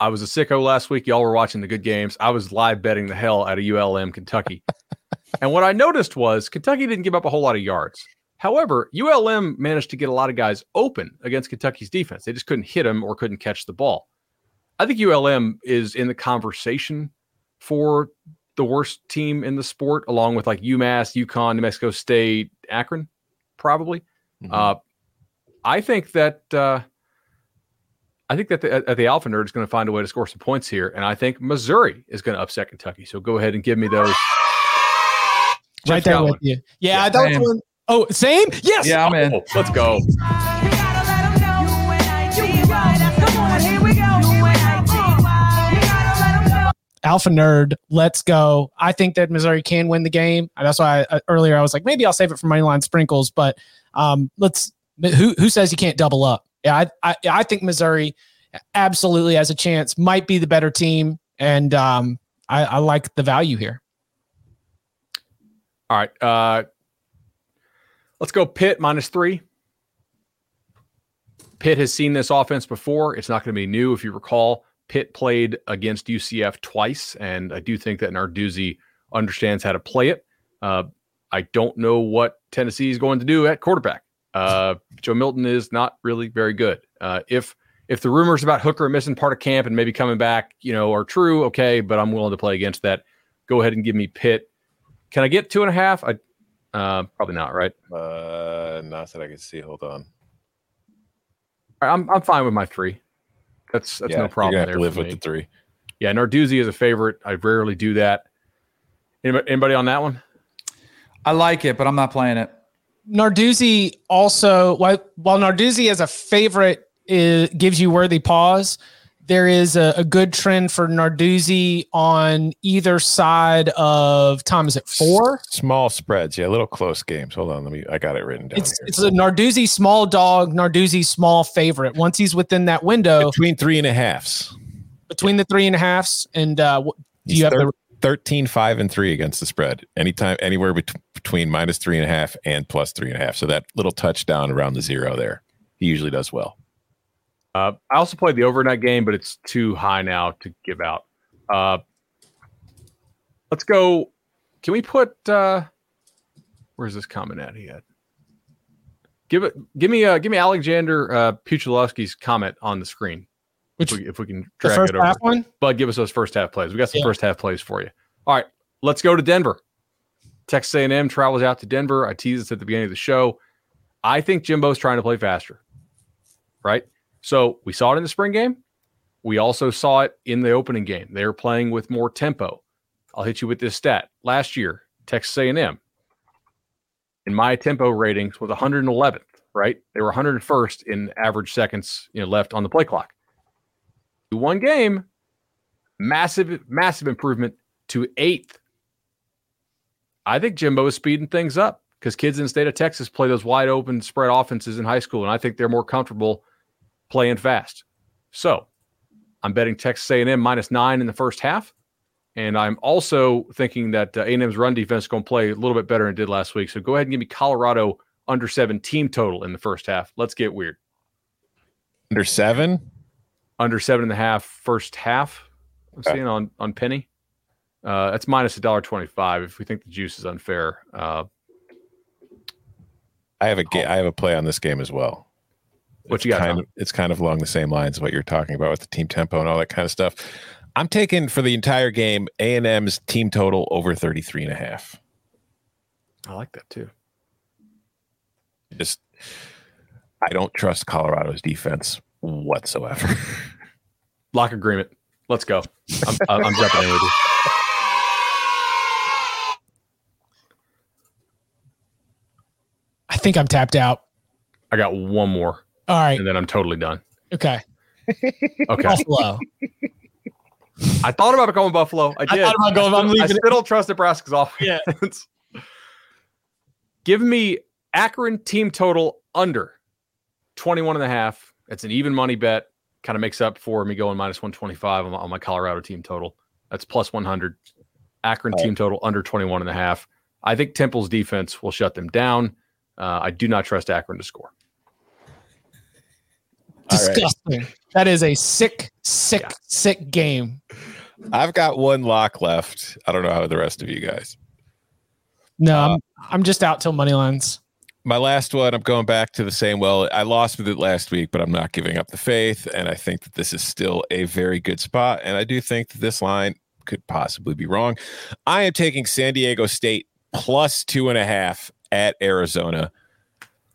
I was a sicko last week. Y'all were watching the good games. I was live betting the hell out of ULM Kentucky. And what I noticed was Kentucky didn't give up a whole lot of yards. However, ULM managed to get a lot of guys open against Kentucky's defense. They just couldn't hit them or couldn't catch the ball. I think ULM is in the conversation for the worst team in the sport, along with like UMass, UConn, New Mexico State, Akron, probably. Mm-hmm. I think that the Alpha Nerd is going to find a way to score some points here, and I think Missouri is going to upset Kentucky. So go ahead and give me those. Right there with you. Yeah, that one. Oh, same? Yes. Yeah, man. Oh, let's go. Alpha Nerd, let's go. I think that Missouri can win the game. That's why earlier I was like, maybe I'll save it for Moneyline Sprinkles, but who says you can't double up? Yeah, I think Missouri absolutely has a chance, might be the better team, and I like the value here. All right. Let's go Pitt minus 3. Pitt has seen this offense before. It's not going to be new. If you recall, Pitt played against UCF twice, and I do think that Narduzzi understands how to play it. I don't know what Tennessee is going to do at quarterback. Joe Milton is not really very good. If the rumors about Hooker missing part of camp and maybe coming back, are true, okay, but I'm willing to play against that. Go ahead and give me Pitt. Can I get 2.5? Probably not, right? Not that I can see. Hold on. All right, I'm fine with my 3. That's no problem. You're gonna have to live with the 3. Yeah, Narduzzi is a favorite. I rarely do that. Anybody on that one? I like it, but I'm not playing it. Narduzzi also, while Narduzzi as a favorite gives you worthy pause, there is a good trend for Narduzzi on either side of Tom. Is it four? Small spreads, yeah, little close games. Hold on, I got it written down. It's a Narduzzi small dog, Narduzzi small favorite. Once he's within that window, between 3.5s, the 3.5s, and do you have 13, 5, and 3 against the spread? Anytime, anywhere between -3.5 and +3.5. So that little touchdown around the zero there, he usually does well. I also played the overnight game, but it's too high now to give out. Let's go. Can we put where's this comment at? He had give me Alexander Puchalowski's comment on the screen. Which if we can drag it over. One? Bud, give us those first half plays. We got some first half plays for you. All right, let's go to Denver. Texas A&M travels out to Denver. I teased this at the beginning of the show. I think Jimbo's trying to play faster, right? So we saw it in the spring game. We also saw it in the opening game. They're playing with more tempo. I'll hit you with this stat. Last year, Texas A&M, in my tempo ratings, was 111th, right? They were 101st in average seconds left on the play clock. One game, massive improvement to 8th. I think Jimbo is speeding things up because kids in the state of Texas play those wide open spread offenses in high school, and I think they're more comfortable playing fast. So I'm betting Texas A&M -9 in the first half. And I'm also thinking that A&M's run defense is going to play a little bit better than it did last week. So go ahead and give me Colorado under 7 team total in the first half. Let's get weird. Under 7? Under 7.5 first half. I'm seeing on Penny. That's minus $1.25 if we think the juice is unfair. I have a play on this game as well. What you got? It's kind of along the same lines of what you're talking about with the team tempo and all that kind of stuff. I'm taking for the entire game A&M's team total over 33.5. I like that too. I don't trust Colorado's defense whatsoever. Lock agreement. Let's go. I'm jumping in with you. I think I'm tapped out. I got one more. All right. And then I'm totally done. Okay. Buffalo. I thought about going Buffalo. I did. I'm leaving. I still don't trust Nebraska's offense. Yeah. Give me Akron team total under 21.5. It's an even money bet. Kind of makes up for me going -125 on my Colorado team total. That's +100. Akron team total under 21.5. I think Temple's defense will shut them down. I do not trust Akron to score. Disgusting. Right. That is a sick game. I've got one lock left. I don't know how the rest of you guys. No, I'm just out till money lines. My last one, I'm going back to the same. Well, I lost with it last week, but I'm not giving up the faith. And I think that this is still a very good spot. And I do think that this line could possibly be wrong. I am taking San Diego State +2.5 at Arizona.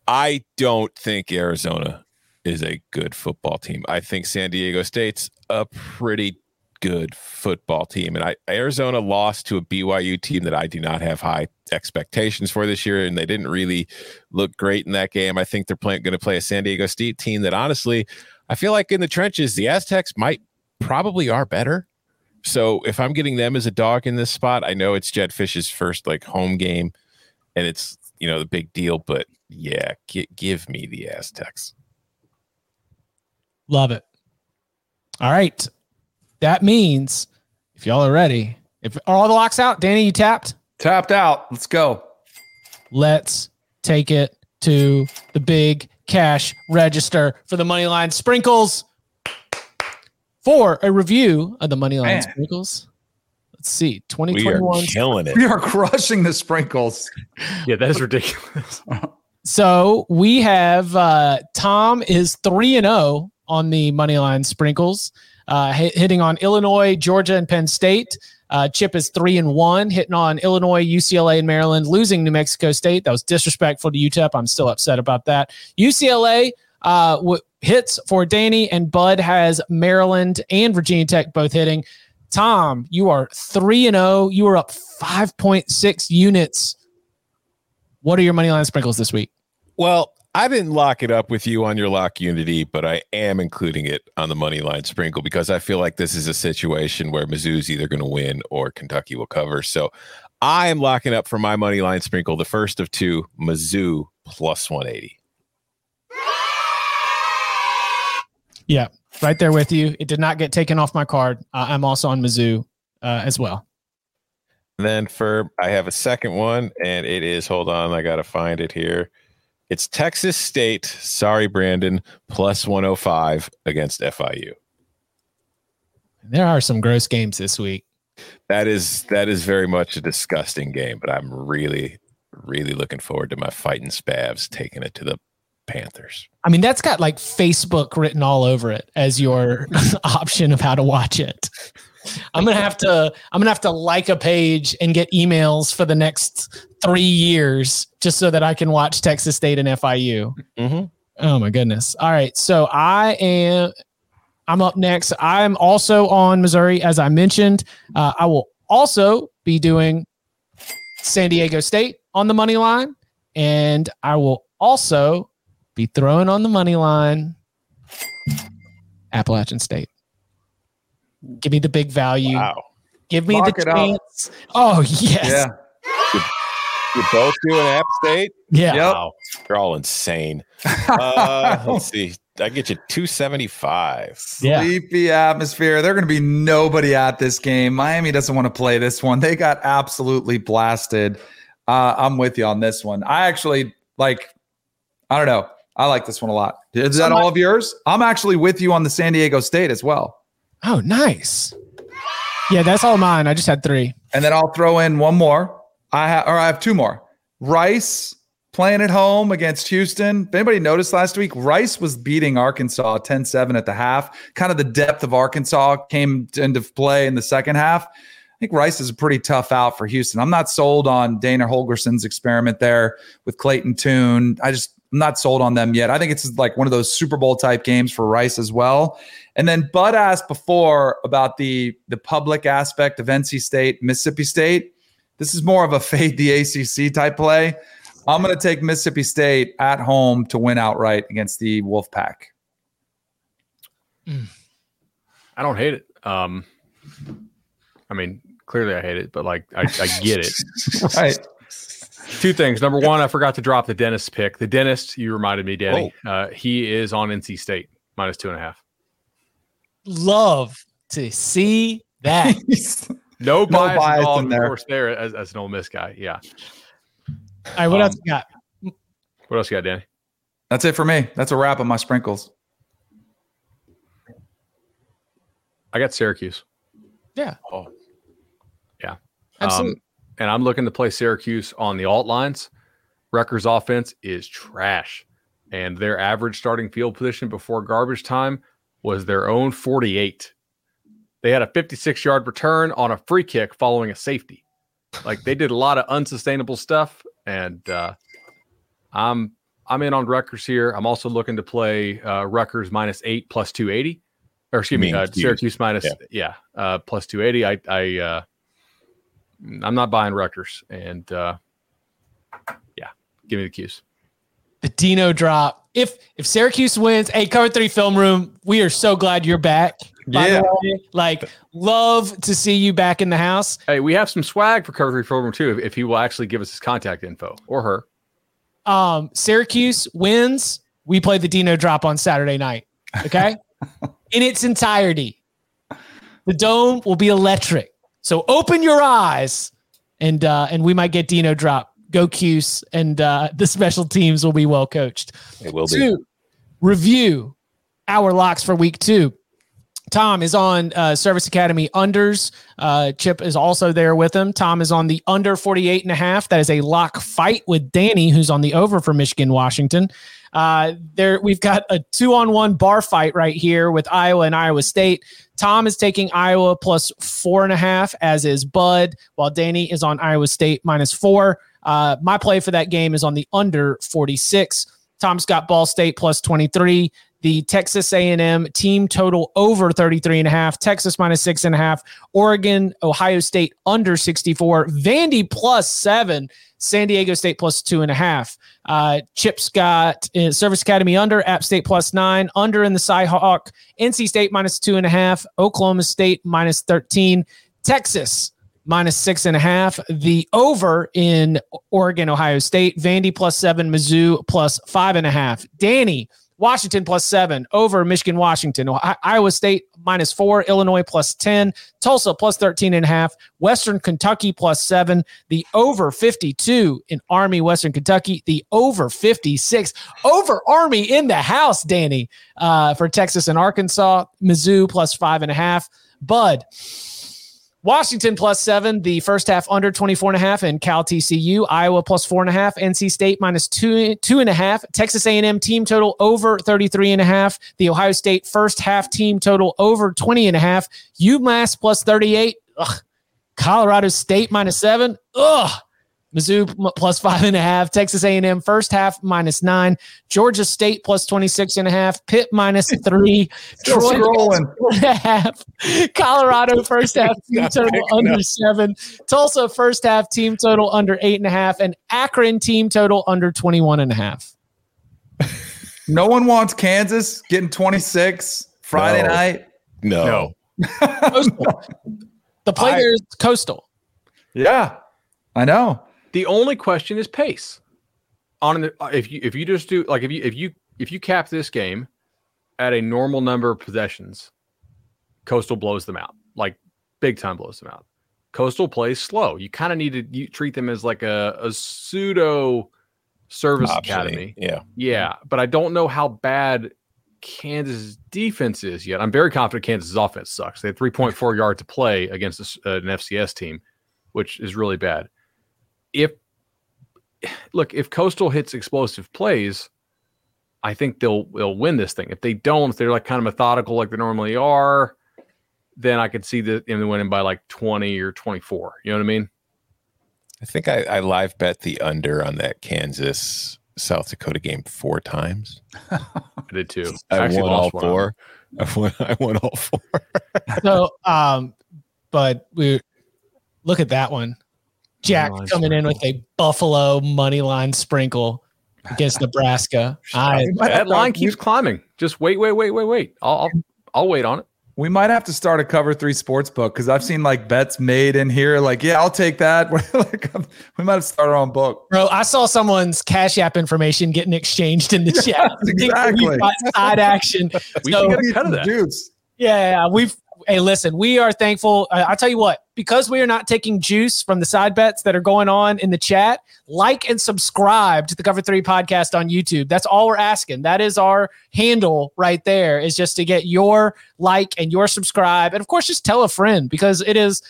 I don't think Arizona is a good football team. I think San Diego State's a pretty good football team. And Arizona lost to a BYU team that I do not have high expectations for this year. And they didn't really look great in that game. I think they're going to play a San Diego State team that honestly, I feel like in the trenches, the Aztecs probably are better. So if I'm getting them as a dog in this spot, I know it's Jed Fish's first home game and it's, the big deal, but yeah, give me the Aztecs. Love it. All right. That means if y'all are ready, are all the locks out? Danny, you tapped? Tapped out. Let's go. Let's take it to the big cash register for the Moneyline Sprinkles. For a review of the Moneyline Sprinkles, let's see. 2021. We are killing it. We are crushing the Sprinkles. Yeah, that is ridiculous. So we have Tom is 3-0 on the Moneyline Sprinkles, hitting on Illinois, Georgia, and Penn State. Chip is 3-1, hitting on Illinois, UCLA, and Maryland, losing New Mexico State. That was disrespectful to UTEP. I'm still upset about that. UCLA hits for Danny, and Bud has Maryland and Virginia Tech both hitting. Tom, you are 3-0. You are up 5.6 units. What are your Moneyline Sprinkles this week? Well, I didn't lock it up with you on your lock unity, but I am including it on the money line sprinkle because I feel like this is a situation where Mizzou's either going to win or Kentucky will cover. So I am locking up for my money line sprinkle, the first of two, Mizzou plus 180. Yeah, right there with you. It did not get taken off my card. I'm also on Mizzou as well. And then I have a second one, and it is, hold on, I got to find it here. It's Texas State, sorry, Brandon, plus 105 against FIU. There are some gross games this week. That is very much a disgusting game, but I'm really, really looking forward to my fighting Spavs taking it to the Panthers. I mean, that's got like Facebook written all over it as your option of how to watch it. I'm gonna have to like a page and get emails for the next 3 years just so that I can watch Texas State and FIU. Mm-hmm. Oh my goodness! All right, so I'm up next. I'm also on Missouri, as I mentioned. I will also be doing San Diego State on the money line, and I will also be throwing on the money line Appalachian State. Give me the big value. Wow. Give me the chance. Oh, yes. Yeah. You're both doing App State? Yeah. Yep. Wow. You're all insane. Let's see. I get you 275. Sleepy atmosphere. They're going to be nobody at this game. Miami doesn't want to play this one. They got absolutely blasted. I'm with you on this one. I actually, I don't know. I like this one a lot. Is that all of yours? I'm actually with you on the San Diego State as well. Oh, nice. Yeah, that's all mine. I just had three. And then I'll throw in one more. I have two more. Rice playing at home against Houston. If anybody noticed last week, Rice was beating Arkansas 10-7 at the half. Kind of the depth of Arkansas came into play in the second half. I think Rice is a pretty tough out for Houston. I'm not sold on Dana Holgerson's experiment there with Clayton Tune. I'm not sold on them yet. I think it's like one of those Super Bowl type games for Rice as well. And then Bud asked before about the public aspect of NC State, Mississippi State. This is more of a fade the ACC type play. I'm going to take Mississippi State at home to win outright against the Wolfpack. I don't hate it. I mean, clearly I hate it, but I get it. Right. Two things. Number one, I forgot to drop the dentist pick. The dentist, you reminded me, Danny. He is on NC State minus 2.5. Love to see that. no bias all, in there. Of course, there as an Ole Miss guy. Yeah. All right. What else you got? What else you got, Danny? That's it for me. That's a wrap on my sprinkles. I got Syracuse. Yeah. Oh. Yeah. Absolutely. And I'm looking to play Syracuse on the alt lines. Rutgers offense is trash. And their average starting field position before garbage time was their own 48. They had a 56-yard return on a free kick following a safety. They did a lot of unsustainable stuff. And I'm in on Rutgers here. I'm also looking to play Rutgers minus 8 plus 280. Or excuse me, Syracuse minus, plus 280. I'm not buying Rutgers, and give me the Qs. The Dino drop. If Syracuse wins, hey, Cover 3 Film Room, we are so glad you're back. By the way, love to see you back in the house. Hey, we have some swag for Cover 3 Film Room too, if he will actually give us his contact info or her. Syracuse wins. We play the Dino drop on Saturday night. Okay, in its entirety, the dome will be electric. So open your eyes, and we might get Dino drop. Go Cuse, and the special teams will be well coached. It will be. To review our locks for week 2. Tom is on Service Academy unders. Chip is also there with him. Tom is on the under 48.5. That is a lock fight with Danny, who's on the over for Michigan, Washington. There we've got a 2-on-1 bar fight right here with Iowa and Iowa State. Tom is taking Iowa plus 4.5, as is Bud, while Danny is on Iowa State minus 4. My play for that game is on the under 46. Tom's got Ball State plus 23. The Texas A&M team total over 33.5, Texas minus 6.5, Oregon, Ohio State under 64, Vandy plus 7, San Diego State plus 2.5. Chip's got Service Academy under, App State plus 9, under in the Cyhawk, NC State minus 2.5, Oklahoma State minus 13, Texas minus 6.5, the over in Oregon, Ohio State, Vandy plus 7, Mizzou plus 5.5. Danny, Washington plus 7, over Michigan, Washington, Iowa State minus 4, Illinois plus 10, Tulsa plus 13.5, Western Kentucky plus 7, the over 52 in Army, Western Kentucky, the over 56, over Army in the house, Danny, for Texas and Arkansas, Mizzou plus 5.5, Bud, Washington plus 7, the first half under 24.5, and Cal TCU, Iowa plus 4.5, NC State minus 2.5, Texas A&M team total over 33.5, the Ohio State first half team total over 20.5, UMass plus 38, ugh. Colorado State minus 7, ugh. Mizzou plus 5.5, Texas A&M first half minus 9, Georgia State plus 26.5, Pitt minus 3, Troy rolling 1.5, Colorado first half team total under 7, Tulsa first half team total under 8.5, and Akron team total under 21.5. No one wants Kansas getting 26 Friday night. No. Coastal. The play there is Coastal. Yeah, I know. The only question is pace. If you just do like if you cap this game at a normal number of possessions, Coastal blows them out, like big time blows them out. Coastal plays slow. You kind of need to treat them as like a pseudo service academy. Yeah. But I don't know how bad Kansas defense is yet. I'm very confident Kansas offense sucks. They had 3.4 yards to play against an FCS team, which is really bad. If Coastal hits explosive plays, I think they'll win this thing. If they don't, if they're like kind of methodical like they normally are, then I could see them winning by like 20 or 24. You know what I mean? I think I live bet the under on that Kansas South Dakota game 4 times. I did too. I won all 4. So, but we look at that one. Jack coming in with a Buffalo money line sprinkle against Nebraska. That line keeps climbing. Just wait. I'll wait on it. We might have to start a Cover 3 sports book because I've seen like bets made in here. Like, yeah, I'll take that. We might have started our own book. Bro, I saw someone's Cash App information getting exchanged in the chat. Exactly. Side action. We can get a cut of that. Juice. Yeah, Hey, listen, we are thankful. I'll tell you what, because we are not taking juice from the side bets that are going on in the chat, like and subscribe to the Cover 3 podcast on YouTube. That's all we're asking. That is our handle right there, is just to get your like and your subscribe. And of course, just tell a friend, because it is,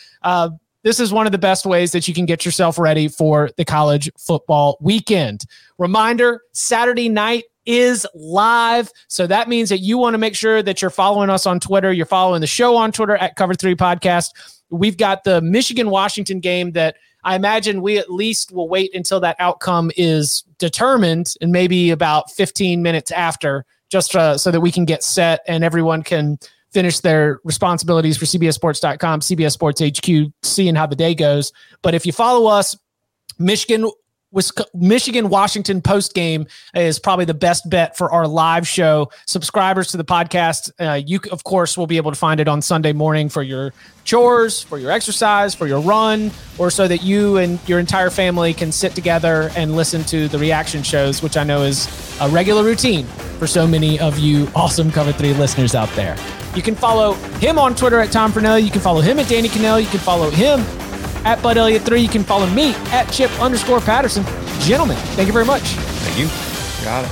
this is one of the best ways that you can get yourself ready for the college football weekend. Reminder, Saturday night is live. So that means that you want to make sure that you're following us on Twitter. You're following the show on Twitter at Cover 3 Podcast. We've got the Michigan-Washington game that I imagine we at least will wait until that outcome is determined, and maybe about 15 minutes after, just so that we can get set and everyone can finish their responsibilities for CBSSports.com, CBS Sports HQ, seeing how the day goes. But if you follow us, Michigan-Washington post-game is probably the best bet for our live show. Subscribers to the podcast, you, of course, will be able to find it on Sunday morning for your chores, for your exercise, for your run, or so that you and your entire family can sit together and listen to the reaction shows, which I know is a regular routine for so many of you awesome Cover 3 listeners out there. You can follow him on Twitter at Tom Fornelli. You can follow him at Danny Cannell. You can follow him at Bud Elliott 3. You can follow me at Chip_Patterson. Gentlemen, thank you very much. Thank you. Got it.